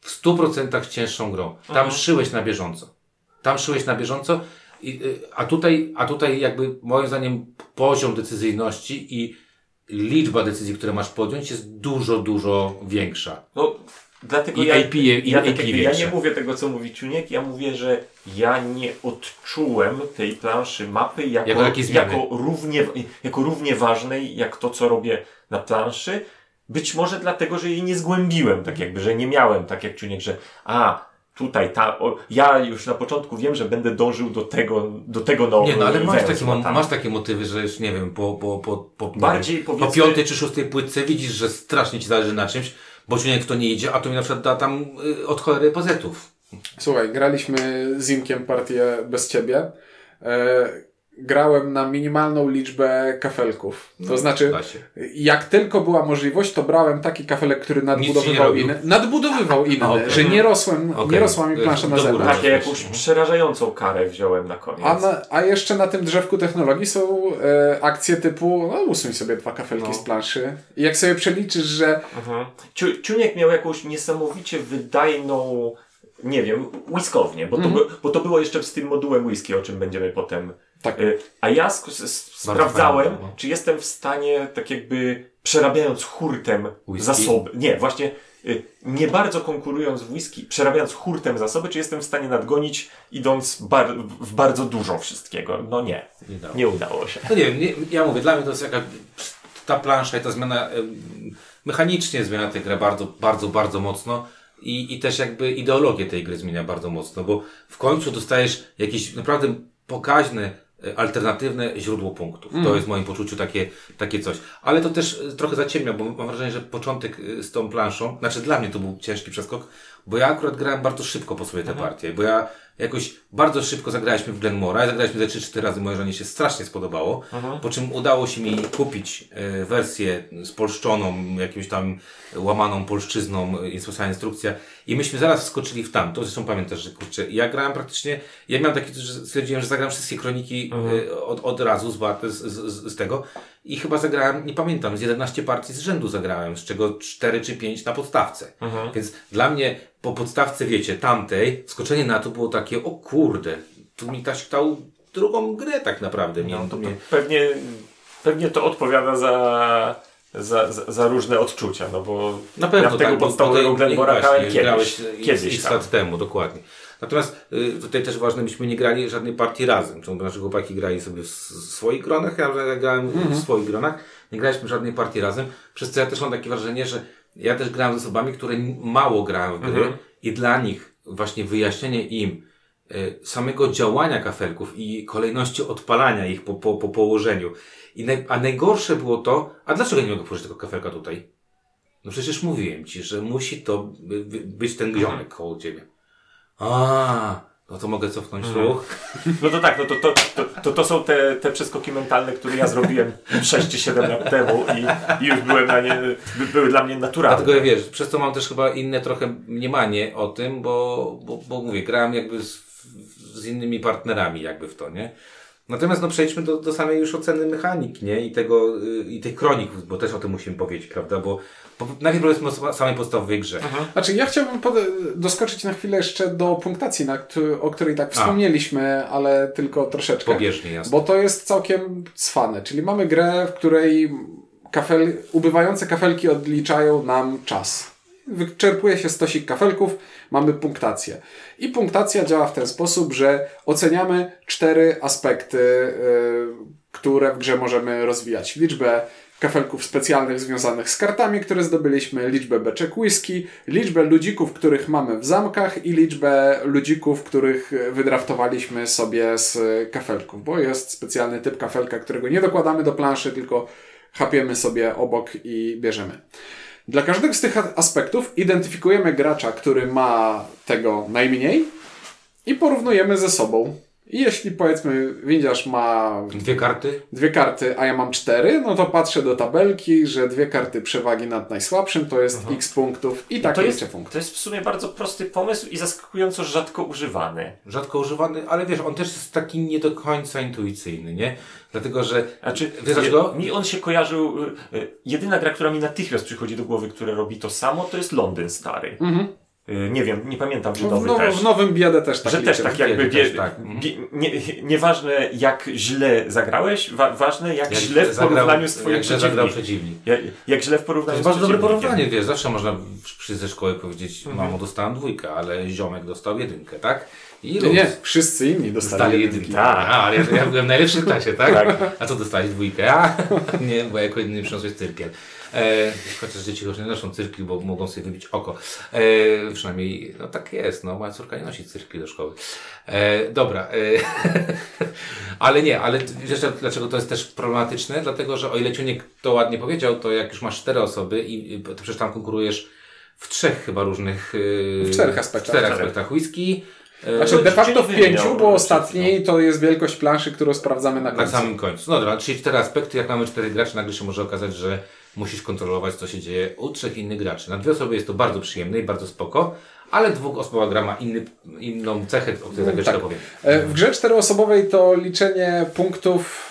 w stu procentach cięższą grą. Tam mhm. szyłeś na bieżąco. Tam szyłeś na bieżąco, i, a tutaj, a tutaj jakby moim zdaniem poziom decyzyjności i liczba decyzji, które masz podjąć, jest dużo, dużo większa. No, dlatego I ja, I P, i ja, tak ja nie mówię tego, co mówi Ciuniek, ja mówię, że ja nie odczułem tej planszy mapy jako, jako, jako, równie, jako równie ważnej jak to, co robię na planszy. Być może dlatego, że jej nie zgłębiłem, tak jakby, że nie miałem, tak jak Ciuniek, że a, tutaj, ta, o, ja już na początku wiem, że będę dążył do tego, do tego nowego. Nie, no ale masz takie, masz takie motywy, że już nie wiem, po, po, po, po, Bardziej, po piątej czy szóstej płytce widzisz, że strasznie ci zależy na czymś, bo Ciuniek w to nie idzie, a to mi na przykład da tam y, od cholery pozetów. Słuchaj, graliśmy z Imkiem partię bez ciebie. E, grałem na minimalną liczbę kafelków. To no, znaczy, jak tylko była możliwość, to brałem taki kafelek, który nadbudowywał inny. Nadbudowywał inny, okay. że nie, rosłem, okay. nie rosła mi plansza na zewnątrz. Tak, ja jakąś przerażającą karę wziąłem na koniec. A, na, a jeszcze na tym drzewku technologii są e, akcje typu, no usuń sobie dwa kafelki no. z planszy. I jak sobie przeliczysz, że... Ciuniek miał jakąś niesamowicie wydajną nie wiem, whiskownie, bo, mm. bo to było jeszcze z tym modułem whisky, o czym będziemy potem. Tak. Y, a ja sk- s- sprawdzałem, fajnie, czy jestem w stanie, tak jakby przerabiając hurtem whisky? zasoby. Nie, właśnie y, nie bardzo konkurując w whisky, przerabiając hurtem zasoby, czy jestem w stanie nadgonić, idąc bar- w bardzo dużo wszystkiego. No nie, nie, dało. nie udało się. No nie wiem, nie, ja mówię, dla mnie to jest jakaś ta plansza i ta zmiana, y, mechanicznie zmienia tę grę bardzo, bardzo, bardzo mocno. I, I też jakby ideologię tej gry zmienia bardzo mocno, bo w końcu dostajesz jakieś naprawdę pokaźne, alternatywne źródło punktów. Mm. To jest w moim poczuciu takie, takie coś. Ale to też trochę zaciemnia, bo mam wrażenie, że początek z tą planszą, znaczy dla mnie to był ciężki przeskok, bo ja akurat grałem bardzo szybko po sobie te mhm. partie, bo ja jakoś bardzo szybko zagraliśmy w Glenmora, zagraliśmy ze trzy cztery razy, moje żonie się strasznie spodobało, mhm. po czym udało się mi kupić wersję spolszczoną, jakimś tam łamaną polszczyzną, jest specjalna instrukcja i myśmy zaraz wskoczyli w tamto, zresztą pamiętasz, że kurczę, ja grałem praktycznie, ja miałem takie, że stwierdziłem, że zagram wszystkie kroniki mhm. od, od razu z, z, z, z tego i chyba zagrałem, nie pamiętam, z jedenaście partii z rzędu zagrałem, z czego cztery czy pięć na podstawce, mhm. więc dla mnie po podstawce, wiecie, tamtej, skoczenie na to było takie, o kurde, tu mi taś ktał drugą grę tak naprawdę. No, to, to mnie... Pewnie, pewnie to odpowiada za, za, za, za różne odczucia, no bo na pewno ja tego tak, podstawowego Glenmora kiedyś, kiedyś tam. lat temu, dokładnie. Natomiast y, tutaj też ważne, myśmy nie grali żadnej partii razem, czyli nasze chłopaki grali sobie w, w swoich gronach, ja grałem mm-hmm. w swoich gronach, nie graliśmy żadnej partii razem, przez co ja też mam takie wrażenie, że ja też grałem z osobami, które mało grały w gry mhm. i dla nich właśnie wyjaśnienie im y, samego działania kafelków i kolejności odpalania ich po, po, po położeniu. I naj, a najgorsze było to, a dlaczego nie mogę położyć tego kafelka tutaj? No przecież mówiłem ci, że musi to być ten gzionek mhm. koło ciebie. A, no to mogę cofnąć mhm. ruch. No to tak, no to, to, to, to, to są te, te przeskoki mentalne, które ja zrobiłem sześć czy siedem lat temu i, i już byłem na nie, by, były dla mnie naturalne. Dlatego ja wiesz, przez to mam też chyba inne trochę mniemanie o tym, bo, bo, bo mówię, grałem jakby z, z innymi partnerami jakby w to, nie? Natomiast no przejdźmy do, do samej już oceny mechanik, nie? I tego, yy, i tych kroników, bo też o tym musimy powiedzieć, prawda? Bo, bo najpierw powiedzmy o samej podstawowej grze. Aha. Znaczy ja chciałbym pod- doskoczyć na chwilę jeszcze do punktacji, na k- o której tak wspomnieliśmy, A. ale tylko troszeczkę. Pobieżnie, jasne. Bo to jest całkiem cwane, czyli mamy grę, w której kafel- ubywające kafelki odliczają nam czas. Wyczerpuje się stosik kafelków, mamy punktację. I punktacja działa w ten sposób, że oceniamy cztery aspekty, yy, które w grze możemy rozwijać. Liczbę kafelków specjalnych związanych z kartami, które zdobyliśmy, liczbę beczek whisky, liczbę ludzików, których mamy w zamkach i liczbę ludzików, których wydraftowaliśmy sobie z kafelków, bo jest specjalny typ kafelka, którego nie dokładamy do planszy, tylko chapiemy sobie obok i bierzemy. Dla każdego z tych aspektów identyfikujemy gracza, który ma tego najmniej i porównujemy ze sobą. I jeśli powiedzmy windiarz ma dwie karty, dwie karty, a ja mam cztery, no to patrzę do tabelki, że dwie karty przewagi nad najsłabszym to jest mhm. x punktów i tak jeszcze punktów. To jest w sumie bardzo prosty pomysł i zaskakująco rzadko używany. Rzadko używany, ale wiesz, on też jest taki nie do końca intuicyjny, nie? Dlatego, że... Znaczy, wiesz go? Mi on się kojarzył... Jedyna gra, która mi natychmiast przychodzi do głowy, która robi to samo, to jest Londyn Stary. Mhm. Nie wiem, nie pamiętam, że nowy no, też. W nowym biedę też tak. Że liczy. też tak jakby, bie, też, tak. Bie, nie, nieważne jak źle zagrałeś, wa, ważne jak, jak źle w zagrał, porównaniu z twoim przeciwnikiem. Jak, jak źle w porównaniu z To jest z bardzo dobre porównanie, wiesz, zawsze można przy ze szkoły powiedzieć, mhm. mamo, dostałem dwójkę, ale ziomek dostał jedynkę, tak? I nie, nie, wszyscy inni dostali jedynki. Tak, ale ja, ja byłem najlepszy w klasie, tak? tak? A co dostałeś dwójkę? A? Nie, bo jako jedyny przyniosłeś cyrkiel. E, chociaż dzieci już nie noszą cyrkli, bo mogą sobie wybić oko. E, przynajmniej, no tak jest, no moja córka nie nosi cyrkli do szkoły. E, dobra, e, ale nie, ale wiesz dlaczego to jest też problematyczne? Dlatego, że o ile Ciuniek to ładnie powiedział, to jak już masz cztery osoby i, i to przecież tam konkurujesz w trzech chyba różnych... W czterech aspektach. W czterech aspektach whisky. Znaczy de facto w pięciu, bo ostatniej to jest wielkość planszy, którą sprawdzamy na końcu. Na samym końcu. No dobra, czyli cztery aspekty, jak mamy cztery graczy, nagle się może okazać, że musisz kontrolować, co się dzieje u trzech innych graczy. Na dwie osoby jest to bardzo przyjemne i bardzo spoko, ale dwuosobowa gra ma inny, inną cechę, o której no, tak jeszcze powiem. W grze czteroosobowej to liczenie punktów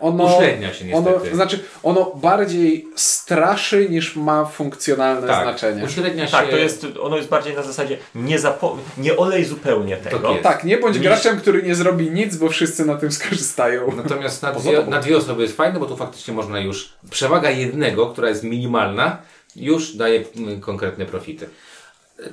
ono, uśrednia się niestety. Ono, to znaczy, ono bardziej straszy niż ma funkcjonalne tak, znaczenie. Uśrednia się... Tak, to jest, ono jest bardziej na zasadzie nie, zapo- nie olej zupełnie tego. Tak, nie bądź niż... graczem, który nie zrobi nic, bo wszyscy na tym skorzystają. Natomiast na dwie, na dwie osoby jest fajne, bo tu faktycznie można już... Przewaga jednego, która jest minimalna, już daje konkretne profity.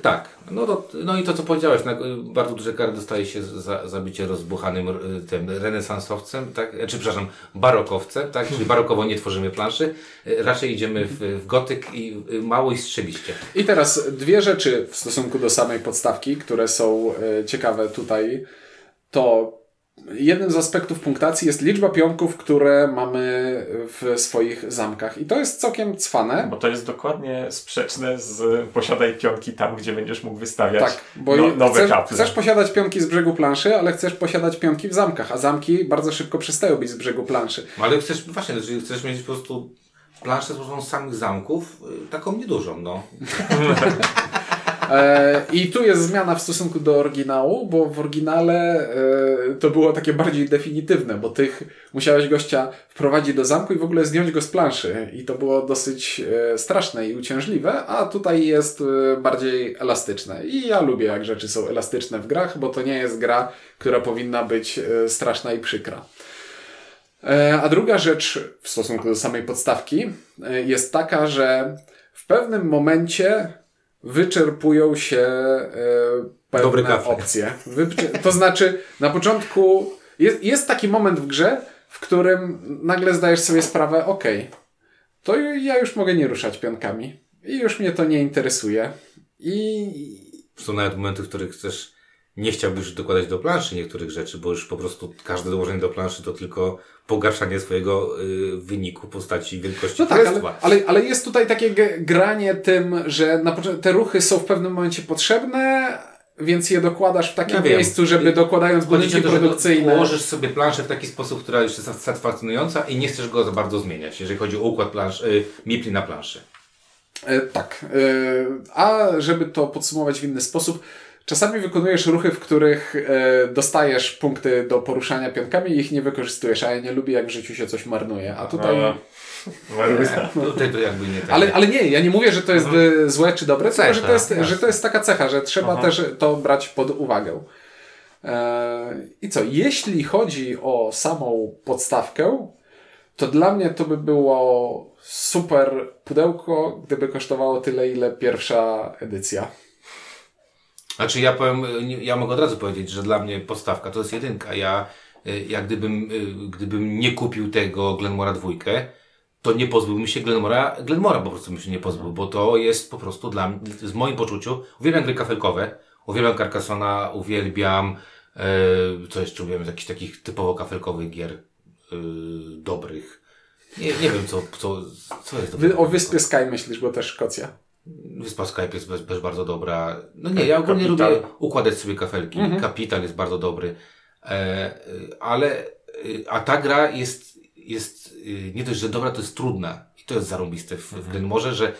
Tak, no, to, no i to co powiedziałeś, na, bardzo duże kary dostaje się za, za bycie rozbuchanym tym renesansowcem, tak? Czy przepraszam, barokowcem, tak? Czyli barokowo nie tworzymy planszy, raczej idziemy w, w gotyk i mało i strzeliście. I teraz dwie rzeczy w stosunku do samej podstawki, które są ciekawe tutaj, to jednym z aspektów punktacji jest liczba pionków, które mamy w swoich zamkach. I to jest całkiem cwane. Bo to jest dokładnie sprzeczne z posiadaj pionki tam, gdzie będziesz mógł wystawiać tak, bo no, nowe chcesz, kaple. Chcesz posiadać pionki z brzegu planszy, ale chcesz posiadać pionki w zamkach, a zamki bardzo szybko przestają być z brzegu planszy. Ale chcesz, właśnie, chcesz mieć po prostu planszę złożoną z samych zamków, taką niedużą, no. I tu jest zmiana w stosunku do oryginału, bo w oryginale to było takie bardziej definitywne, bo tych musiałeś gościa wprowadzić do zamku i w ogóle zdjąć go z planszy i to było dosyć straszne i uciążliwe, a tutaj jest bardziej elastyczne i ja lubię jak rzeczy są elastyczne w grach, bo to nie jest gra, która powinna być straszna i przykra. A druga rzecz w stosunku do samej podstawki jest taka, że w pewnym momencie wyczerpują się e, pewne opcje. Wypcie- to znaczy, na początku jest, jest taki moment w grze, w którym nagle zdajesz sobie sprawę, ok, to ja już mogę nie ruszać pionkami i już mnie to nie interesuje. I są nawet momenty, w których chcesz, nie chciałbyś dokładać do planszy niektórych rzeczy, bo już po prostu każde dołożenie do planszy to tylko pogarszanie swojego y, wyniku postaci wielkości. No tak, ale, ale, ale jest tutaj takie g- granie tym, że na, te ruchy są w pewnym momencie potrzebne, więc je dokładasz w takim ja miejscu, wiem. żeby dokładając budynki produkcyjne... Ułożysz sobie planszę w taki sposób, która już jest satysfakcjonująca i nie chcesz go za bardzo zmieniać, jeżeli chodzi o układ plansz, y, mipli na planszy. Y, tak. Y, a żeby to podsumować w inny sposób, czasami wykonujesz ruchy, w których e, dostajesz punkty do poruszania pionkami i ich nie wykorzystujesz, a ja nie lubię, jak w życiu się coś marnuje. A tutaj... No, no. Nie, tutaj to jakby nie tak. Ale, ale nie, ja nie mówię, że to jest mhm. złe czy dobre, cecha, tylko że to, jest, że to jest taka cecha, że trzeba mhm. też to brać pod uwagę. E, I co, jeśli chodzi o samą podstawkę, to dla mnie to by było super pudełko, gdyby kosztowało tyle, ile pierwsza edycja. Znaczy ja powiem, ja mogę od razu powiedzieć, że dla mnie podstawka to jest jedynka. Ja, ja gdybym, gdybym nie kupił tego Glenmora dwójkę, to nie pozbyłbym się Glenmora, Glenmora po prostu bym się nie pozbył, bo to jest po prostu dla mnie, w moim poczuciu, uwielbiam gry kafelkowe, uwielbiam Carcassona, uwielbiam, yy, co jeszcze uwielbiam, jakichś takich typowo kafelkowych gier, yy, dobrych. Nie, nie wiem, co, co, co jest dobre. O Wyspie Skye myślisz, bo też Szkocja. Wyspa Skype jest bez, bez bardzo dobra. No nie, ja ogólnie Capital. lubię układać sobie kafelki. Mhm. Kapital jest bardzo dobry. E, ale, a ta gra jest, jest nie dość, że dobra, to jest trudna. I to jest zarąbiste w, mhm. w Glenmorze, że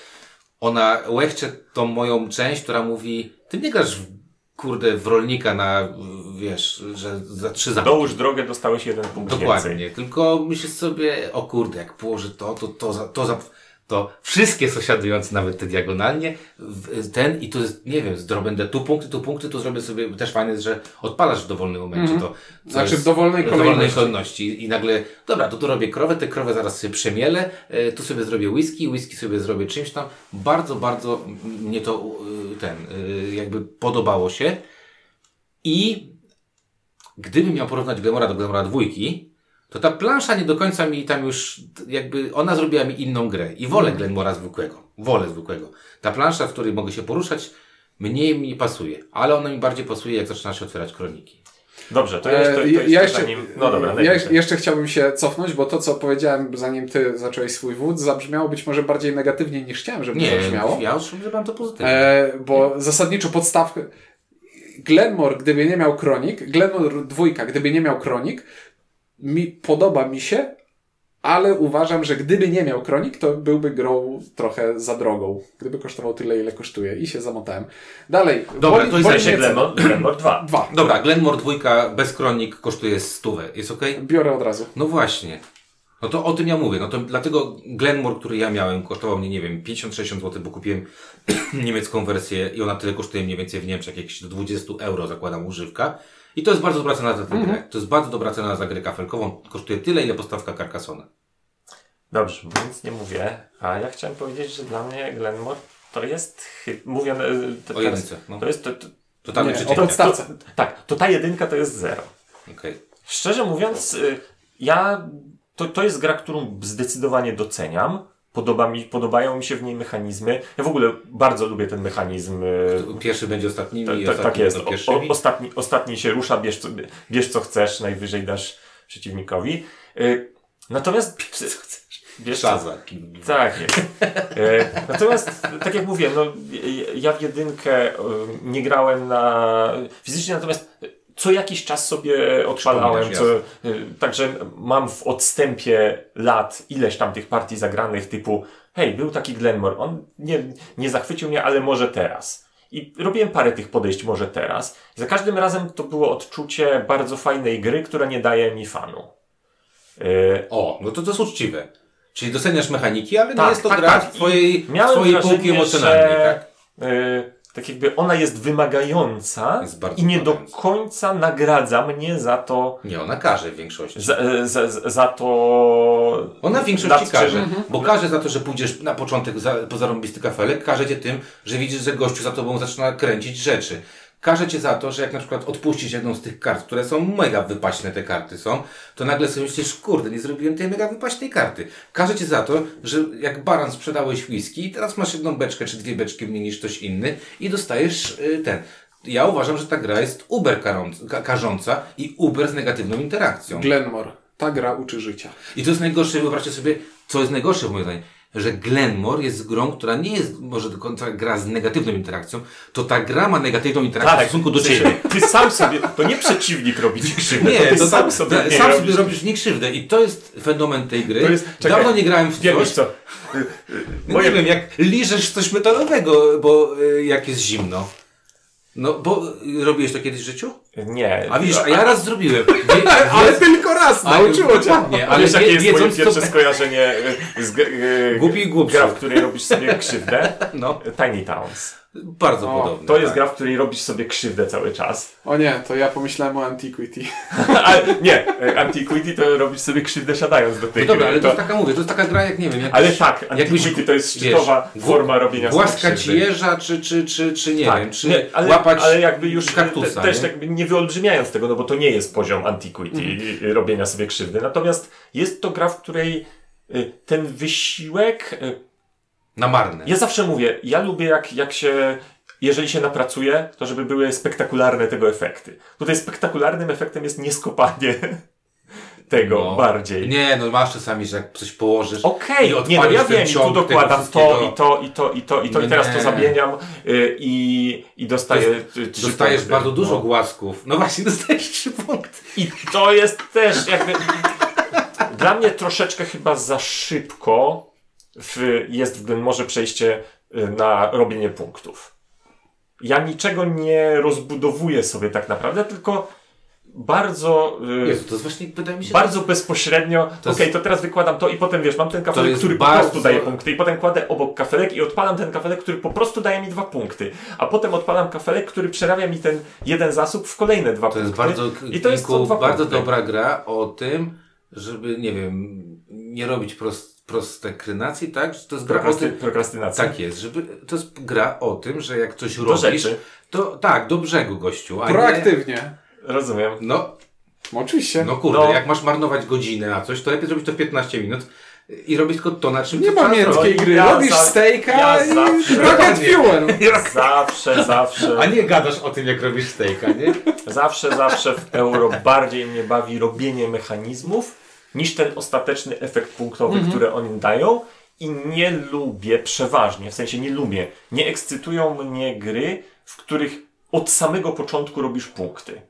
ona łechcze tą moją część, która mówi, ty nie grasz w, kurde, w rolnika na, wiesz, że za trzy zamki. Dołóż drogę, dostałeś jeden punkt więcej. Dokładnie. Tylko myślisz sobie, o kurde, jak położę to, to, to, za, to za... to wszystkie sąsiadujące, nawet te diagonalnie, ten i tu jest, nie wiem, zdobędę tu punkty, tu punkty, tu zrobię sobie, też fajne jest, że odpalasz w dowolnym momencie mm-hmm. to. Znaczy w dowolnej kolejności. W dowolnej kolejności. I nagle, dobra, to tu robię krowę, te krowę zaraz sobie przemielę, tu sobie zrobię whisky, whisky sobie zrobię czymś tam. Bardzo, bardzo mnie to ten, jakby podobało się. I gdybym miał porównać Glenmora do Glenmora dwójki, to ta plansza nie do końca mi tam już jakby, ona zrobiła mi inną grę i wolę Glenmora zwykłego, wolę zwykłego. Ta plansza, w której mogę się poruszać, mniej mi pasuje, ale ona mi bardziej pasuje, jak zaczyna się otwierać kroniki. Dobrze, to, jest, to, to ja jest jeszcze zanim... No dobra, ja jeszcze chciałbym się cofnąć, bo to, co powiedziałem, zanim ty zacząłeś swój wód, zabrzmiało być może bardziej negatywnie niż chciałem, żeby nie, to zabrzmiało. Nie, ja uważam to pozytywnie. E, bo nie. Zasadniczo podstawkę... Glenmore, gdyby nie miał kronik, Glenmore dwójka, gdyby nie miał kronik, mi podoba mi się, ale uważam, że gdyby nie miał kronik, to byłby grą trochę za drogą. Gdyby kosztował tyle, ile kosztuje. I się zamotałem. Dalej. Dobra, boli, to jest jeszcze Glenmore, Glenmore dwa. dwa. Dobra, Glenmore dwa bez kronik kosztuje stówę. Jest okej? Okay? Biorę od razu. No właśnie. No to o tym ja mówię. No to dlatego Glenmore, który ja miałem, kosztował mnie, nie wiem, pięćdziesiąt sześćdziesiąt złotych, bo kupiłem niemiecką wersję i ona tyle kosztuje mniej więcej w Niemczech, jakieś do dwadzieścia euro, zakładam, używka. I to jest bardzo dobra cena za tę grę. To jest bardzo dobra cena za grę kafelkową. Kosztuje tyle, ile postawka Carcassonne. Dobrze, nic nie mówię. A ja chciałem powiedzieć, że dla mnie Glenmore to jest... Mówię... To, o jedynce. No. To jest... To, to, to tam nie, jest to, to, tak, to ta jedynka to jest zero. Okay. Szczerze mówiąc, ja... To, to jest gra, którą zdecydowanie doceniam. Podoba mi, podobają mi się w niej mechanizmy. Ja w ogóle bardzo lubię ten mechanizm. Pierwszy będzie ostatni. Ta, ta, ostatni tak jest. O, o, ostatni, ostatni się rusza, bierz co, bierz co chcesz, najwyżej dasz przeciwnikowi. Natomiast... Bierz co chcesz. Bierz co... Tak jest. Natomiast, tak jak mówiłem, no, ja w jedynkę nie grałem na... fizycznie, natomiast... Co jakiś czas sobie odpalałem, co, y, także mam w odstępie lat ileś tam tych partii zagranych typu hej, był taki Glenmore, on nie, nie zachwycił mnie, ale może teraz. I robiłem parę tych podejść może teraz. Za każdym razem to było odczucie bardzo fajnej gry, która nie daje mi fanu. Y... O, no to to jest uczciwe. Czyli doceniasz mechaniki, ale tak, nie jest to tak, gra tak. twojej, twojej półki emocjonalnej. Że... Tak? Y... Tak jakby ona jest wymagająca jest i nie wymagająca. Do końca nagradza mnie za to... Nie, ona każe w większości. Za, za, za to... Ona w większości Dawcze, każe, że... bo każe za to, że pójdziesz na początek za, po zarąbisty kafelek, każe cię tym, że widzisz, że gościu za tobą zaczyna kręcić rzeczy. Każe cię za to, że jak na przykład odpuścisz jedną z tych kart, które są mega wypaśne, te karty są, to nagle sobie myślisz, kurde, nie zrobiłem tej mega wypaśnej karty. Każe cię za to, że jak baran sprzedałeś whisky i teraz masz jedną beczkę czy dwie beczki mniej niż ktoś inny i dostajesz yy, ten. Ja uważam, że ta gra jest uber karąca, karząca i uber z negatywną interakcją. Glenmore, ta gra uczy życia. I to jest najgorsze, wyobraźcie sobie, co jest najgorsze w moim zdaniu. Że Glenmore jest grą, która nie jest może do końca gra z negatywną interakcją, to ta gra ma negatywną interakcję tak, w stosunku do ciebie. Ty sam sobie, to nie przeciwnik robi ci krzywdę, nie, to ty to sam, tak, sobie, nie sam robisz. sobie robisz nie krzywdę i to jest fenomen tej gry. Jest, czekaj, dawno nie grałem w coś, co? Bo nie wiem, jak liżesz coś metalowego, bo jak jest zimno. No, bo robiłeś to kiedyś w życiu? Nie. A widzisz, a ja raz zrobiłem. Wie, wie, ale wie, tylko raz, nauczyło cię. Nie, ale wiesz, jakie jest moje pierwsze to... skojarzenie z yy, głupi i głupszy. Gra, w której robisz sobie krzywdę? No. Tiny Towns. Bardzo o, podobne. To jest tak. Gra, w której robisz sobie krzywdę cały czas. O nie, to ja pomyślałem o Antiquity. A, nie, Antiquity to robisz sobie krzywdę siadając do tej no dobra, gry. Ale to, to jest taka, mówię, to jest taka gra jak, nie wiem... Jak ale tak, Antiquity jak, to jest szczytowa wiesz, forma robienia sobie krzywdy. Głaskać jeża, czy, czy, czy, czy nie tak, wiem, czy nie, ale, łapać ale jakby już kaktusa, te, też tak nie wyolbrzymiając tego, no bo to nie jest poziom Antiquity mm. robienia sobie krzywdy. Natomiast jest to gra, w której ten wysiłek... Na marne. Ja zawsze mówię, ja lubię jak, jak się, jeżeli się napracuje, to żeby były spektakularne tego efekty. Tutaj spektakularnym efektem jest nieskopanie tego no. bardziej. Nie, no masz czasami, że jak coś położysz okay. i odpalisz no, ja ten wiem, ciąg. Tu dokładam to i to i to i to i to nie. I teraz to zamieniam yy, i, i dostaję jest, dostajesz punkty. Bardzo dużo no. głasków. No właśnie, dostajesz trzy punkty. I to jest też jakby... Dla mnie troszeczkę chyba za szybko W, jest w Glenmorze przejście na robienie punktów. Ja niczego nie rozbudowuję sobie tak naprawdę, tylko bardzo Jezu, to jest właśnie, wydaje mi się, bardzo to... bezpośrednio okej, okay, to teraz wykładam to i potem wiesz, mam ten kafelek, który bardzo... po prostu daje punkty i potem kładę obok kafelek i odpalam ten kafelek, który po prostu daje mi dwa punkty, a potem odpalam kafelek, który przerabia mi ten jeden zasób w kolejne dwa to punkty. Jest bardzo, I to jest Kinku, dwa bardzo punkty. Dobra gra o tym, żeby, nie wiem, nie robić prost prostekrynację, tak? To jest gra Prokrasty, o tym, prokrastynacja. Tak jest, żeby, to jest gra o tym, że jak coś do robisz, rzeczy. To tak, do brzegu gościu. A proaktywnie. Nie... Rozumiem. No, no. Oczywiście. No kurde, no. Jak masz marnować godzinę na coś, to lepiej zrobić to w piętnaście minut i robić tylko to, na czym nie ma miękkiej gry. Ja robisz za... stejka ja i rocket fuel. Zawsze, zawsze. A nie gadasz o tym, jak robisz stejka, nie? Zawsze, zawsze w euro bardziej mnie bawi robienie mechanizmów niż ten ostateczny efekt punktowy, mm-hmm. który oni dają i nie lubię przeważnie, w sensie nie lubię, nie ekscytują mnie gry, w których od samego początku robisz punkty.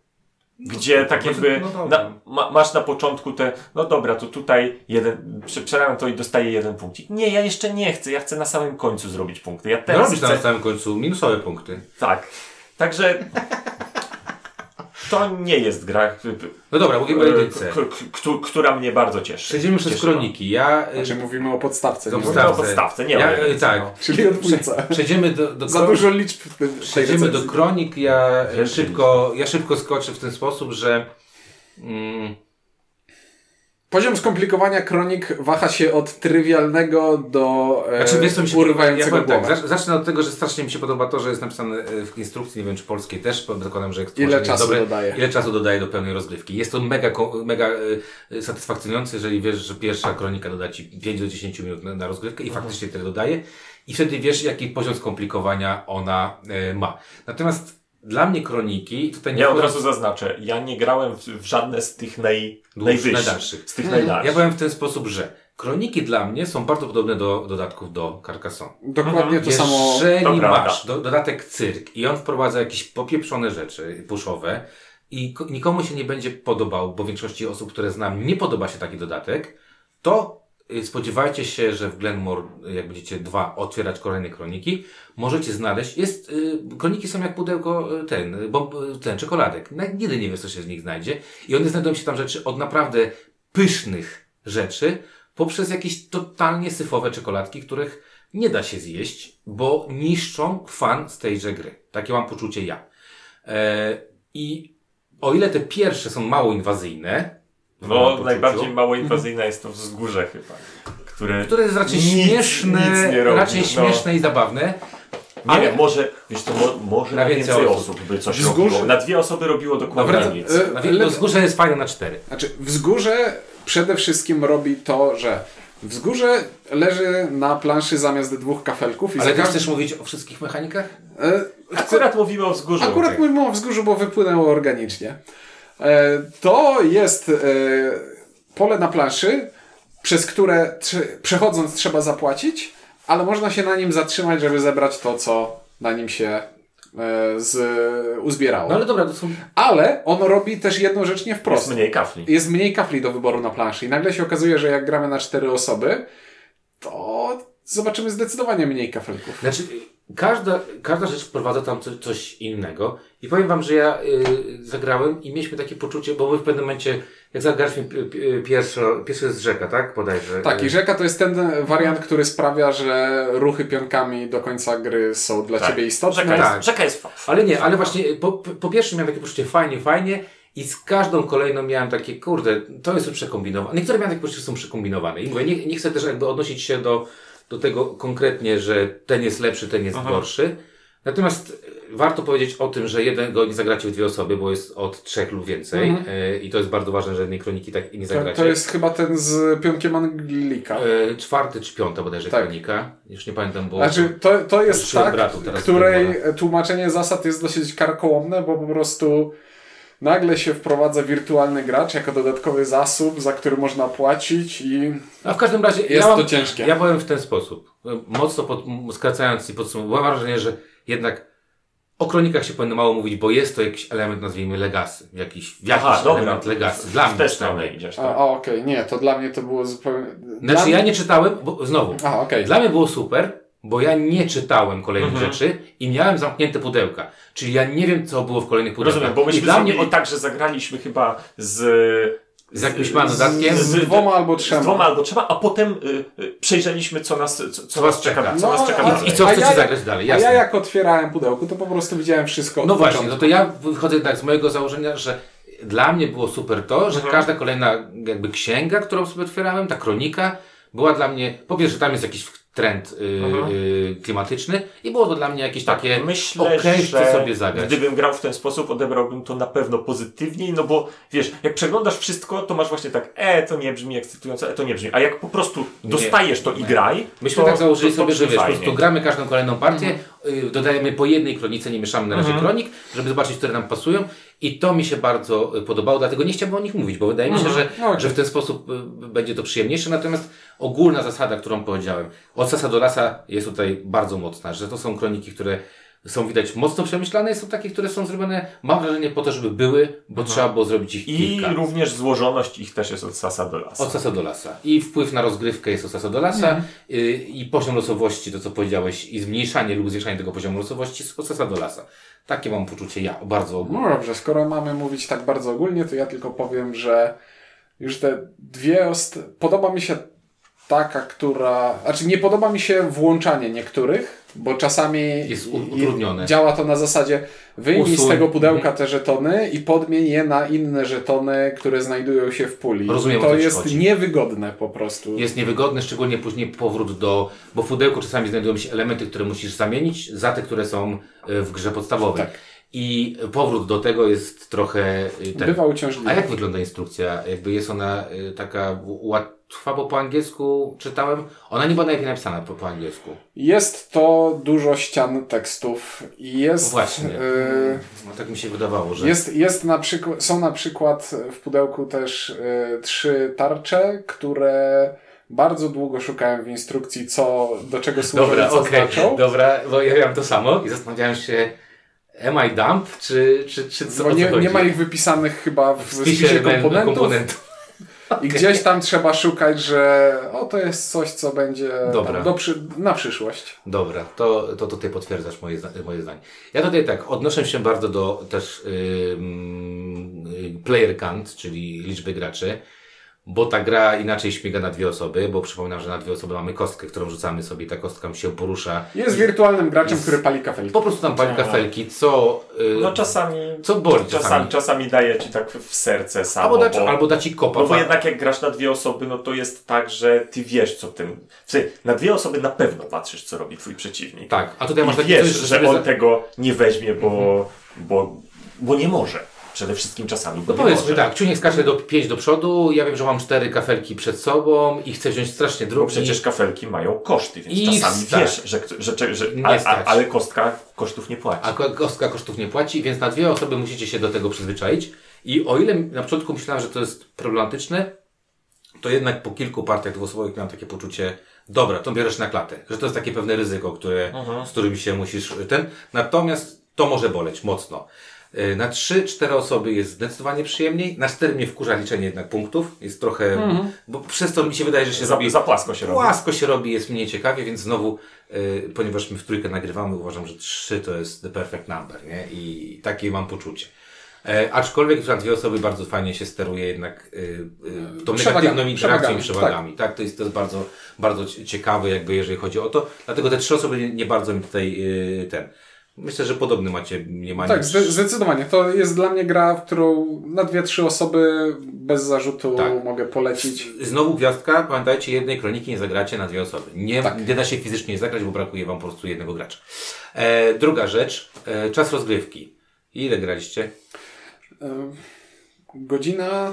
Gdzie no, tak jakby no na, ma, masz na początku te, no dobra, to tutaj jeden, przerabiam to i dostaję jeden punkcik. Nie, ja jeszcze nie chcę, ja chcę na samym końcu zrobić punkty. Ja teraz no robisz chcę... na samym końcu minusowe punkty. Tak, także... To nie jest gra... No dobra, mówimy o jedynce. K- k- która mnie bardzo cieszy. Przejdziemy przez kroniki. Ja... Znaczy mówimy o podstawce. Nie mówimy o podstawce, nie ja, o tak. No. Czyli odpłyca. Przejdziemy do, do Za kron... dużo liczb. Przejdziemy do kronik. Ja szybko, ja szybko skoczę w ten sposób, że... Mm, poziom skomplikowania kronik waha się od trywialnego do e, znaczy, się, urywającego ja głowę. Tak, zacznę od tego, że strasznie mi się podoba to, że jest napisane w instrukcji, nie wiem czy polskiej też, zakładam, że ile czasu dobre, dodaje. Ile czasu dodaje do pełnej rozgrywki. Jest to mega, mega e, satysfakcjonujące, jeżeli wiesz, że pierwsza kronika doda ci pięć do dziesięciu minut na, na rozgrywkę i mhm. faktycznie tyle dodaje. I wtedy wiesz, jaki poziom skomplikowania ona e, ma. Natomiast dla mnie kroniki... Tutaj nie ja od razu zaznaczę, ja nie grałem w, w żadne z tych naj, najwyższych. Z tych hmm. najdalszych. Ja powiem w ten sposób, że kroniki dla mnie są bardzo podobne do dodatków do Carcassonne. Dokładnie to samo. Jeżeli masz do, dodatek cyrk i on wprowadza jakieś popieprzone rzeczy puszowe i ko- nikomu się nie będzie podobał, bo większości osób, które znam, nie podoba się taki dodatek, to spodziewajcie się, że w Glenmore, jak będziecie dwa otwierać kolejne kroniki, możecie znaleźć, jest, yy, kroniki są jak pudełko ten, bomb, ten czekoladek. Nigdy nie wiesz, co się z nich znajdzie. I one znajdują się tam rzeczy od naprawdę pysznych rzeczy, poprzez jakieś totalnie syfowe czekoladki, których nie da się zjeść, bo niszczą fan z tejże gry. Takie mam poczucie ja. E, I o ile te pierwsze są mało inwazyjne, no, najbardziej mało inwazyjna jest to wzgórze chyba, które, które jest raczej nic, śmieszne, nic nie robi, raczej no. śmieszne i zabawne. Nie ale... wiem, może, wiesz co, mo- może na, na więcej osób, osób by coś wzgórze... robiło. Na dwie osoby robiło dokładnie Dobra, nic. Yy, na wie... le... Wzgórze jest fajne na cztery. Znaczy, wzgórze przede wszystkim robi to, że wzgórze leży na planszy zamiast dwóch kafelków. I ale każdy... chcesz mówić o wszystkich mechanikach? Yy, Akurat chcę... mówimy o wzgórzu. Akurat okay. mówimy o wzgórzu, bo wypłynęło organicznie. To jest pole na planszy, przez które przechodząc trzeba zapłacić, ale można się na nim zatrzymać, żeby zebrać to, co na nim się z, uzbierało. No ale dobra, to są... Ale on robi też jedną rzecz nie wprost. Jest mniej kafli. Jest mniej kafli do wyboru na planszy i nagle się okazuje, że jak gramy na cztery osoby, to zobaczymy zdecydowanie mniej kafelków. Znaczy... Każda, każda rzecz wprowadza tam co, coś innego i powiem wam, że ja y, zagrałem i mieliśmy takie poczucie, bo my w pewnym momencie, jak zagraliśmy p- p- pierwszy, pierwszy z rzeka, tak? Bodajże. Tak, i rzeka to jest ten wariant, który sprawia, że ruchy pionkami do końca gry są dla tak. ciebie istotne. Rzeka jest, tak. rzeka jest fa- Ale nie, ale właśnie po, po pierwsze miałem takie poczucie fajnie, fajnie i z każdą kolejną miałem takie, kurde, to jest przekombinowane. Niektóre miałem takie poczucie, że są przekombinowane i mówię, nie, nie chcę też jakby odnosić się do do tego konkretnie, że ten jest lepszy, ten jest Aha. gorszy. Natomiast warto powiedzieć o tym, że jednego nie zagracie w dwie osoby, bo jest od trzech lub więcej. Mhm. E, I to jest bardzo ważne, że jednej kroniki tak nie zagracie. To, to jest chyba ten z pionkiem Anglika. E, czwarty czy piąta bodajże tak. kronika. Już nie pamiętam, bo... Znaczy, to, to jest tak, bratu, której tłumaczenie zasad jest dosyć karkołomne, bo po prostu... Nagle się wprowadza wirtualny gracz jako dodatkowy zasób, za który można płacić i... A w każdym razie... Jest ja mam, to ciężkie. Ja powiem w ten sposób. Mocno pod, skracając i podsumowując, mam wrażenie, że jednak o kronikach się powinno mało mówić, bo jest to jakiś element, nazwijmy, legacy. Jakiś, jakiś Aha, element dobra. legacy. Dla mnie przynajmniej. Tak? A, a okej, okay. nie, to dla mnie to było zupełnie... Dla znaczy mnie... ja nie czytałem, bo, znowu, a, okay. dla mnie było super, bo ja nie czytałem kolejnych mhm. rzeczy i miałem zamknięte pudełka. Czyli ja nie wiem, co było w kolejnych pudełkach. Rozumiem, bo myśmy dla mnie od... tak, że zagraliśmy chyba z... Z jakimś małym dodatkiem? Z, z dwoma albo trzema. Z dwoma albo trzema, a potem y, przejrzeliśmy, co nas, co, co was czeka. No, co nas czeka a, I co chcecie ja, zagrać dalej, jasne. A ja jak otwierałem pudełko, to po prostu widziałem wszystko. No właśnie, początku. No to ja wychodzę jednak z mojego założenia, że dla mnie było super to, że mhm. każda kolejna jakby księga, którą sobie otwierałem, ta kronika, była dla mnie, po pierwsze, tam jest jakiś trend yy, yy, klimatyczny i było to dla mnie jakieś tak, takie myślę, okay, że sobie zagrać. Gdybym grał w ten sposób, odebrałbym to na pewno pozytywniej, no bo wiesz, jak przeglądasz wszystko, to masz właśnie tak, e, to nie brzmi ekscytująco, e, to nie brzmi, a jak po prostu dostajesz nie, to nie. i graj, myśmy to, tak założyli to, to sobie, że wiesz, po prostu gramy każdą kolejną partię, mhm. yy, dodajemy po jednej kronice, nie mieszamy na razie mhm. kronik, żeby zobaczyć, które nam pasują i to mi się bardzo podobało, dlatego nie chciałbym o nich mówić, bo wydaje mi się, że, no, że w ten sposób yy, będzie to przyjemniejsze, natomiast ogólna zasada, którą powiedziałem, od sasa do lasa jest tutaj bardzo mocna, że to są kroniki, które są widać mocno przemyślane i są takie, które są zrobione, mam wrażenie, po to, żeby były, bo aha, trzeba było zrobić ich I kilka. I również złożoność ich też jest od sasa do lasa. Od sasa do lasa. I wpływ na rozgrywkę jest od sasa do lasa. Mhm. I, i poziom losowości, to co powiedziałeś, i zmniejszanie lub zwiększanie tego poziomu losowości jest od sasa do lasa. Takie mam poczucie ja, bardzo ogólnie. No dobrze, skoro mamy mówić tak bardzo ogólnie, to ja tylko powiem, że już te dwie... Ost... Podoba mi się taka, która... Znaczy nie podoba mi się włączanie niektórych, bo czasami jest utrudnione. Działa to na zasadzie wyjmij Usuń. z tego pudełka te żetony i podmień je na inne żetony, które znajdują się w puli. Rozumiem, to jest chodzi. niewygodne po prostu. Jest niewygodne, szczególnie później powrót do... Bo w pudełku czasami znajdują się elementy, które musisz zamienić za te, które są w grze podstawowej. Tak. I powrót do tego jest trochę... Ten. Bywa uciążliwy. A jak wygląda instrukcja? Jakby jest ona taka łatwa, bo po angielsku czytałem. Ona nie była najlepiej napisana po, po angielsku. Jest to dużo ścian tekstów. Jest, właśnie. Yy, no, tak mi się wydawało, że... Jest, jest na przykład, są na przykład w pudełku też yy, trzy tarcze, które... Bardzo długo szukałem w instrukcji, co, do czego służą, dobra, co okay. znaczą. Dobra, bo ja miałem to samo i zastanawiałem się... Am I dump? Czy, czy, czy co, Bo nie, co nie ma ich wypisanych chyba w, w spisie komponentów. komponentów. Okay. I gdzieś tam trzeba szukać, że o, to jest coś, co będzie tam, do przy, na przyszłość. Dobra, to, to tutaj potwierdzasz moje, moje zdanie. Ja tutaj tak, odnoszę się bardzo do też yy, player count, czyli liczby graczy, bo ta gra inaczej śmiga na dwie osoby, bo przypominam, że na dwie osoby mamy kostkę, którą rzucamy sobie, ta kostka się porusza. Jest wirtualnym graczem, jest, który pali kafelki. Po prostu tam pali kafelki, co... Yy, no czasami... Co boli czasami, czasami? Czasami daje ci tak w serce samo. Albo da ci, bo, albo da ci kopa. No bo jednak jak grasz na dwie osoby, no to jest tak, że ty wiesz, co tym... W sensie, na dwie osoby na pewno patrzysz, co robi twój przeciwnik. Tak, a tutaj masz taki... wiesz, coś, że on za... tego nie weźmie, bo, mhm. bo, bo nie może. Przede wszystkim czasami. No powiedzmy tak, Ciuniek skacze do pięć do przodu, ja wiem, że mam cztery kafelki przed sobą i chcę wziąć strasznie drugi. Bo przecież kafelki mają koszty, więc I czasami stać. wiesz, że, że, że a, a, ale kostka kosztów nie płaci. A kostka kosztów nie płaci, więc na dwie osoby musicie się do tego przyzwyczaić. I o ile na początku myślałem, że to jest problematyczne, to jednak po kilku partiach dwuosobowych miałem takie poczucie, dobra, to bierzesz na klatę. Że to jest takie pewne ryzyko, które, mhm. z którym się musisz... ten. Natomiast to może boleć mocno. Na trzy cztery osoby jest zdecydowanie przyjemniej. Na cztery mnie wkurza liczenie jednak punktów. Jest trochę... Mm. Bo przez to mi się wydaje, że się za, robi... Za płasko się robi. Płasko się robi, jest mniej ciekawie, więc znowu, yy, ponieważ my w trójkę nagrywamy, uważam, że trzy to jest the perfect number, nie? I takie mam poczucie. E, aczkolwiek na dwie osoby bardzo fajnie się steruje jednak yy, yy, tą negatywną interakcją i przewagami. Tak, tak to, jest, to jest bardzo, bardzo ciekawe, jakby jeżeli chodzi o to. Dlatego te trzy osoby nie, nie bardzo mi tutaj yy, ten... Myślę, że podobny macie nie ma Tak, nic. zdecydowanie. To jest dla mnie gra, w którą na dwie, trzy osoby bez zarzutu tak. mogę polecić. Znowu gwiazdka, pamiętajcie, jednej kroniki nie zagracie na dwie osoby. Nie, tak. nie da się fizycznie zagrać, bo brakuje wam po prostu jednego gracza. E, druga rzecz, e, czas rozgrywki. Ile graliście? E, godzina...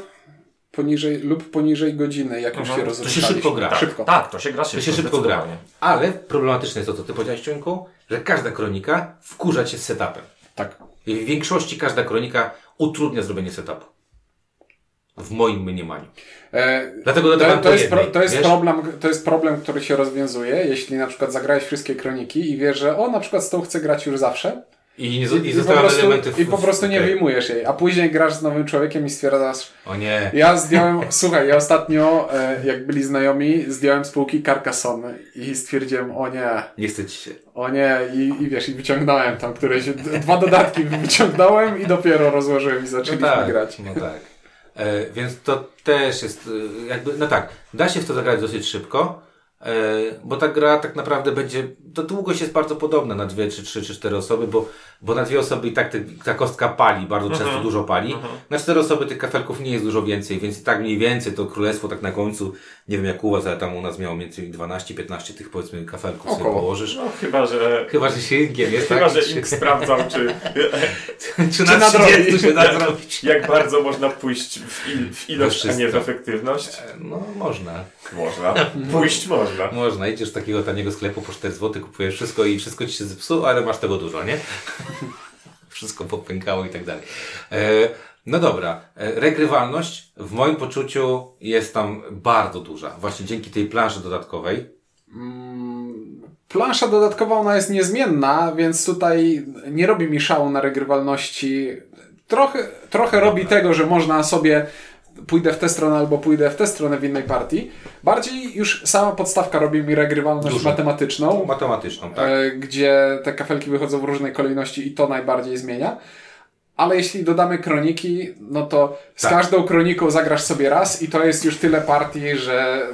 Poniżej lub poniżej godziny, jak już się rozwiązaliśmy. To się szybko gra. Tak, szybko. tak to się gra szybko. To się szybko gra. Ale problematyczne jest to, co ty powiedziałeś, Ciuńku, że każda kronika wkurza cię z setupem. Tak. I w większości każda kronika utrudnia zrobienie setupu. W moim mniemaniu. E, Dlatego to, to, jest jednej, pro, to, jest problem, to jest problem, który się rozwiązuje, jeśli na przykład zagrałeś wszystkie kroniki i wiesz, że o, na przykład z tą chcę grać już zawsze. I, nie, I, i, po prostu, elementy w, I po prostu nie okay. wyjmujesz jej, a później grasz z nowym człowiekiem i stwierdzasz, o nie. Ja zdjąłem, słuchaj, ja ostatnio, e, jak byli znajomi, zdjąłem z półki Carcassonne i stwierdziłem, o nie. Nie chcę ci się. O nie, i, i wiesz, i wyciągnąłem tam któreś, dwa dodatki wyciągnąłem i dopiero rozłożyłem i zaczęliśmy no tak, grać. No tak, e, więc to też jest, jakby, no tak, da się w to zagrać dosyć szybko. Bo ta gra tak naprawdę będzie, to długość jest bardzo podobna na dwie, czy trzy, czy cztery osoby, bo, bo na dwie osoby i tak te, ta kostka pali, bardzo często uh-huh. dużo pali. Uh-huh. Na cztery osoby tych kafelków nie jest dużo więcej, więc i tak mniej więcej to królestwo tak na końcu, nie wiem jak u was, ale tam u nas miało między dwanaście piętnaście tych powiedzmy kafelków Około. sobie położysz. No, chyba, że... Chyba, że się ingiem jest, Chyba, tak? że ink sprawdzam, czy... czy na trzydziestu się da zrobić. Jak bardzo można pójść w, il, w ilość, a nie w efektywność? No, można. Można. Pójść można. Można, idziesz z takiego taniego sklepu po cztery złote, kupujesz wszystko i wszystko ci się zepsuło, ale masz tego dużo, nie? Wszystko popękało i tak dalej. E, no dobra, e, regrywalność w moim poczuciu jest tam bardzo duża. Właśnie dzięki tej planszy dodatkowej, Plansza dodatkowa, ona jest niezmienna, więc tutaj nie robi mi szału na regrywalności. Trochę, trochę robi tego, że można sobie pójdę w tę stronę albo pójdę w tę stronę w innej partii. Bardziej już sama podstawka robi mi regrywalność Dużo. matematyczną. Matematyczną, tak. Gdzie te kafelki wychodzą w różnej kolejności i to najbardziej zmienia. Ale jeśli dodamy kroniki, no to z tak. każdą kroniką zagrasz sobie raz i to jest już tyle partii, że...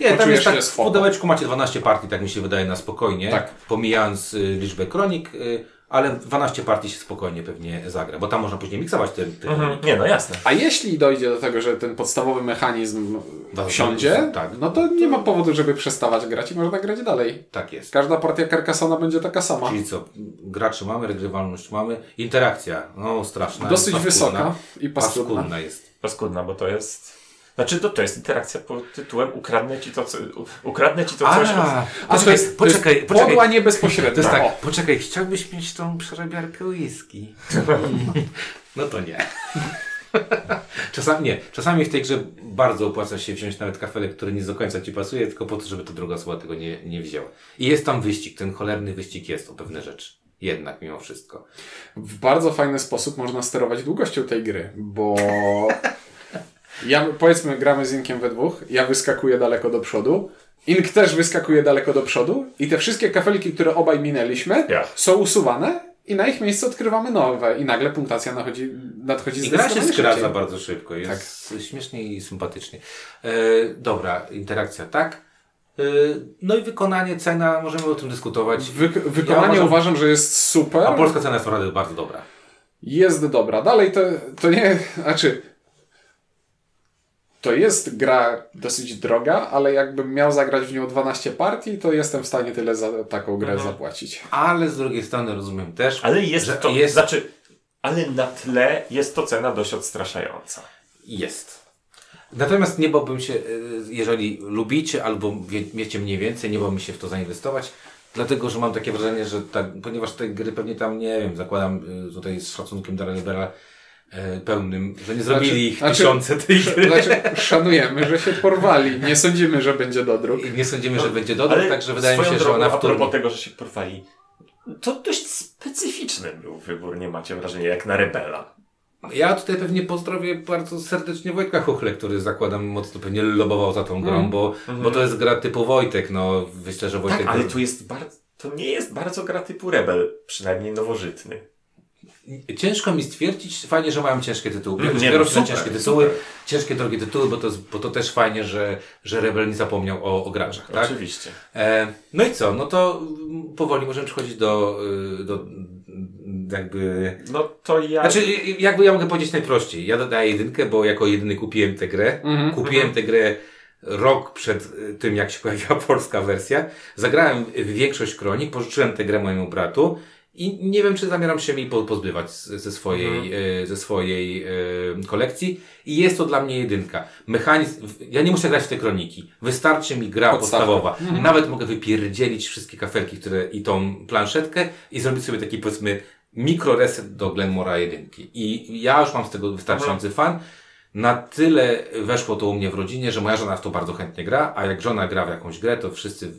Nie, tam jest tak, w pudełeczku macie dwanaście partii, tak mi się wydaje, na spokojnie, tak. pomijając y, liczbę kronik, y, ale dwanaście partii się spokojnie pewnie zagra, bo tam można później miksować te... te mhm. Nie, no jasne. A jeśli dojdzie do tego, że ten podstawowy mechanizm wsiądzie, tak. no to nie ma powodu, żeby przestawać grać i można grać dalej. Tak jest. Każda partia Carcassonne'a będzie taka sama. Czyli co, graczy mamy, regrywalność mamy, interakcja, no straszna. Dosyć wysoka i paskudna. Paskudna jest. Paskudna, bo to jest... Znaczy to, to jest interakcja pod tytułem ukradnę ci to, co, ukradnę ci to coś. A, a to jest, poczekaj, to jest podła niebezpośrednia. To jest tak, o. Poczekaj, chciałbyś mieć tą przerabiarkę whisky. No to nie. Czasami nie. Czasami w tej grze bardzo opłaca się wziąć nawet kafelek, który nie do końca ci pasuje, tylko po to, żeby ta druga osoba tego nie, nie wzięła. I jest tam wyścig, ten cholerny wyścig jest o pewne rzeczy. Jednak mimo wszystko. W bardzo fajny sposób można sterować długością tej gry, bo... Ja, powiedzmy, gramy z Inkiem we dwóch, ja wyskakuję daleko do przodu, Ink też wyskakuje daleko do przodu i te wszystkie kafelki, które obaj minęliśmy, yeah. są usuwane i na ich miejsce odkrywamy nowe i nagle punktacja nadchodzi, nadchodzi zdecydowanie szybciej. I gra się skradza bardzo szybko, jest tak. śmiesznie i sympatycznie. E, dobra, interakcja tak. E, no i wykonanie, cena, możemy o tym dyskutować. Wy, wykonanie ja uważam, uważam, że jest super. A polska cena jest naprawdę bardzo dobra. Jest dobra. Dalej to, to nie... Znaczy... To jest gra dosyć droga, ale jakbym miał zagrać w nią dwanaście partii, to jestem w stanie tyle za taką grę mhm. zapłacić. Ale z drugiej strony rozumiem też, ale jest że to, jest... Znaczy, ale na tle jest to cena dość odstraszająca. Jest. Natomiast nie bałbym się, jeżeli lubicie albo wiecie mniej więcej, nie bałbym się w to zainwestować, dlatego, że mam takie wrażenie, że ta, ponieważ te gry pewnie tam, nie wiem, zakładam tutaj z szacunkiem dla Rebela, pełnym, że nie zrobili znaczy, ich znaczy, tysiące tych gry. Znaczy, szanujemy, że się porwali. Nie sądzimy, że będzie dodruk. I nie sądzimy, że będzie dodruk, ale także wydaje mi się, drogą, że ona wtórnie. Pomimo tego, że się porwali, to dość specyficzny był wybór, nie macie wrażenia, jak na Rebela. Ja tutaj pewnie pozdrowię bardzo serdecznie Wojtka Chuchle, który zakładam mocno pewnie lobował za tą grą, mm. bo, mm. bo to jest gra typu Wojtek, no myślę, że Wojtek... Tak, ale tu jest bardzo, to nie jest bardzo gra typu Rebel, przynajmniej nowożytny. Ciężko mi stwierdzić, fajnie, że mają ciężkie tytuły. Nie, biorą się na ciężkie tytuły, super. Ciężkie, drogie tytuły, bo to, bo to też fajnie, że, że Rebel nie zapomniał o, o graczach, tak? Oczywiście. E, no i co? No to powoli możemy przechodzić do, do jakby... No to ja... Znaczy, jakby ja mogę powiedzieć najprościej. Ja dodaję jedynkę, bo jako jedyny kupiłem tę grę. Mhm. Kupiłem tę grę rok przed tym, jak się pojawiła polska wersja. Zagrałem większość kronik, pożyczyłem tę grę mojemu bratu. I nie wiem, czy zamieram się jej pozbywać ze swojej, mhm. ze swojej kolekcji. I jest to dla mnie jedynka. Mechanizm, ja nie muszę grać w te kroniki. Wystarczy mi gra Podstawka. podstawowa. Mhm. Nawet mogę wypierdzielić wszystkie kafelki, które, i tą planszetkę i zrobić sobie taki, powiedzmy, mikroreset do Glenmora jedynki. I ja już mam z tego wystarczający mhm. fan. Na tyle weszło to u mnie w rodzinie, że moja żona w to bardzo chętnie gra, a jak żona gra w jakąś grę, to wszyscy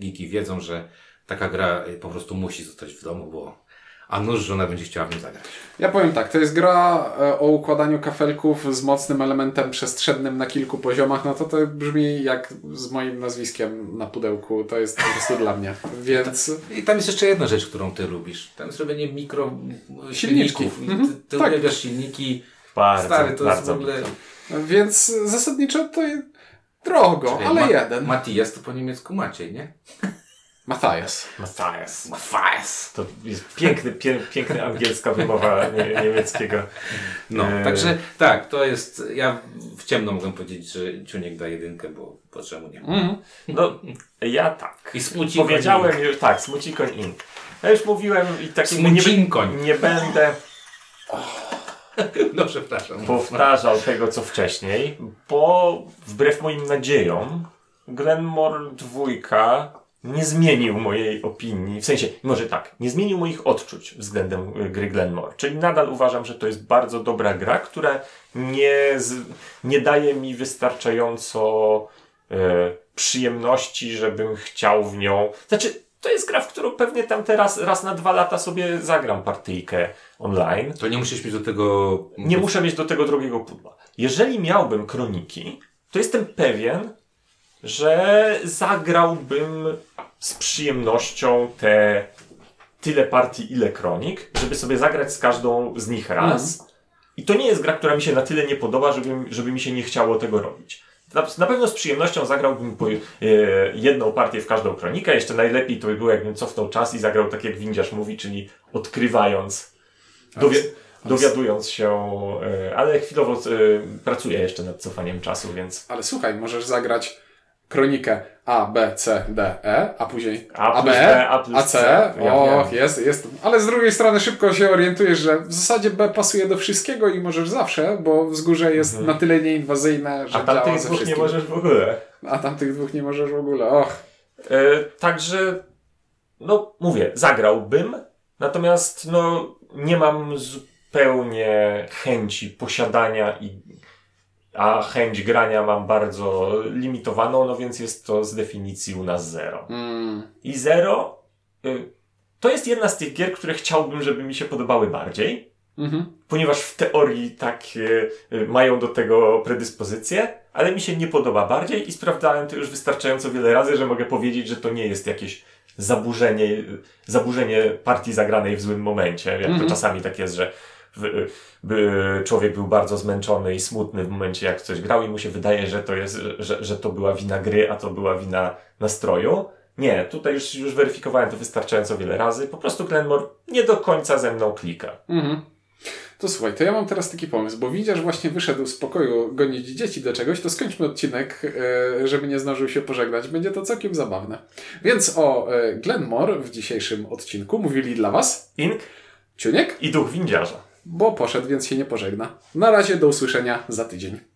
geeki wiedzą, że taka gra po prostu musi zostać w domu, bo a nuż żona będzie chciała w nią zagrać. Ja powiem tak, to jest gra o układaniu kafelków z mocnym elementem przestrzennym na kilku poziomach, no to to brzmi jak z moim nazwiskiem na pudełku, to jest po prostu dla mnie, więc... I tam jest jeszcze jedna rzecz, którą ty lubisz, tam jest robienie mikro... silników. Mhm, ty tak. uwielbiasz silniki, bardzo, stary, to bardzo jest w ogóle... Więc zasadniczo to jest drogo, Czyli ale ma- jeden. Matthias to po niemiecku Maciej, nie? Matthias. Matthias. Matthias. To jest piękny, pie, piękna angielska wymowa nie, niemieckiego. No, e... także tak, to jest, ja w ciemno mogę powiedzieć, że Ciuniek da jedynkę, bo po czemu nie? Mm. No, ja tak. I smuci Powiedziałem już, tak, smuci koń ink. Ja już mówiłem i tak nie, nie będę no, przepraszam. powtarzał tego, co wcześniej, bo wbrew moim nadziejom Glenmore dwa nie zmienił mojej opinii, w sensie, może tak, nie zmienił moich odczuć względem gry Glenmore, czyli nadal uważam, że to jest bardzo dobra gra, która nie, z, nie daje mi wystarczająco e, przyjemności, żebym chciał w nią... Znaczy, to jest gra, w którą pewnie tam teraz raz na dwa lata sobie zagram partyjkę online. To nie musisz mieć do tego... Nie muszę mieć do tego drugiego pudła. Jeżeli miałbym kroniki, to jestem pewien, że zagrałbym z przyjemnością te tyle partii, ile kronik, żeby sobie zagrać z każdą z nich raz. Mm. I to nie jest gra, która mi się na tyle nie podoba, żeby, żeby mi się nie chciało tego robić. Na, na pewno z przyjemnością zagrałbym po, e, jedną partię w każdą kronikę. Jeszcze najlepiej to by było, jakbym cofnął czas i zagrał tak, jak Windziarz mówi, czyli odkrywając, dowi- dowiadując się, e, ale chwilowo e, pracuję jeszcze nad cofaniem czasu, więc... Ale słuchaj, możesz zagrać kronikę A, B, C, D, E, a później A, a B, B, A, plus A, C. C. Ja o, jest, jest. Ale z drugiej strony szybko się orientujesz, że w zasadzie B pasuje do wszystkiego i możesz zawsze, bo wzgórze jest mhm. na tyle nieinwazyjne, że a działa ze wszystkim. A tamtych dwóch nie możesz w ogóle. A tamtych dwóch nie możesz w ogóle, och. Yy, także, no mówię, zagrałbym, natomiast no nie mam zupełnie chęci posiadania i... a chęć grania mam bardzo limitowaną, no więc jest to z definicji u nas zero. Mm. I zero y, to jest jedna z tych gier, które chciałbym, żeby mi się podobały bardziej, mm-hmm. ponieważ w teorii tak y, y, mają do tego predyspozycje, ale mi się nie podoba bardziej i sprawdzałem to już wystarczająco wiele razy, że mogę powiedzieć, że to nie jest jakieś zaburzenie, y, zaburzenie partii zagranej w złym momencie, jak mm-hmm. to czasami tak jest, że By, by człowiek był bardzo zmęczony i smutny w momencie, jak coś grał i mu się wydaje, że to jest, że, że to była wina gry, a to była wina nastroju. Nie, tutaj już, już weryfikowałem to wystarczająco wiele razy. Po prostu Glenmore nie do końca ze mną klika. Mhm. To słuchaj, to ja mam teraz taki pomysł, bo widzisz, właśnie wyszedł z pokoju gonić dzieci do czegoś, to skończmy odcinek, żeby nie zdążył się pożegnać. Będzie to całkiem zabawne. Więc o Glenmore w dzisiejszym odcinku mówili dla was Ink, Ciuniek i Duch Windziarza. Bo poszedł, więc się nie pożegna. Na razie, do usłyszenia za tydzień.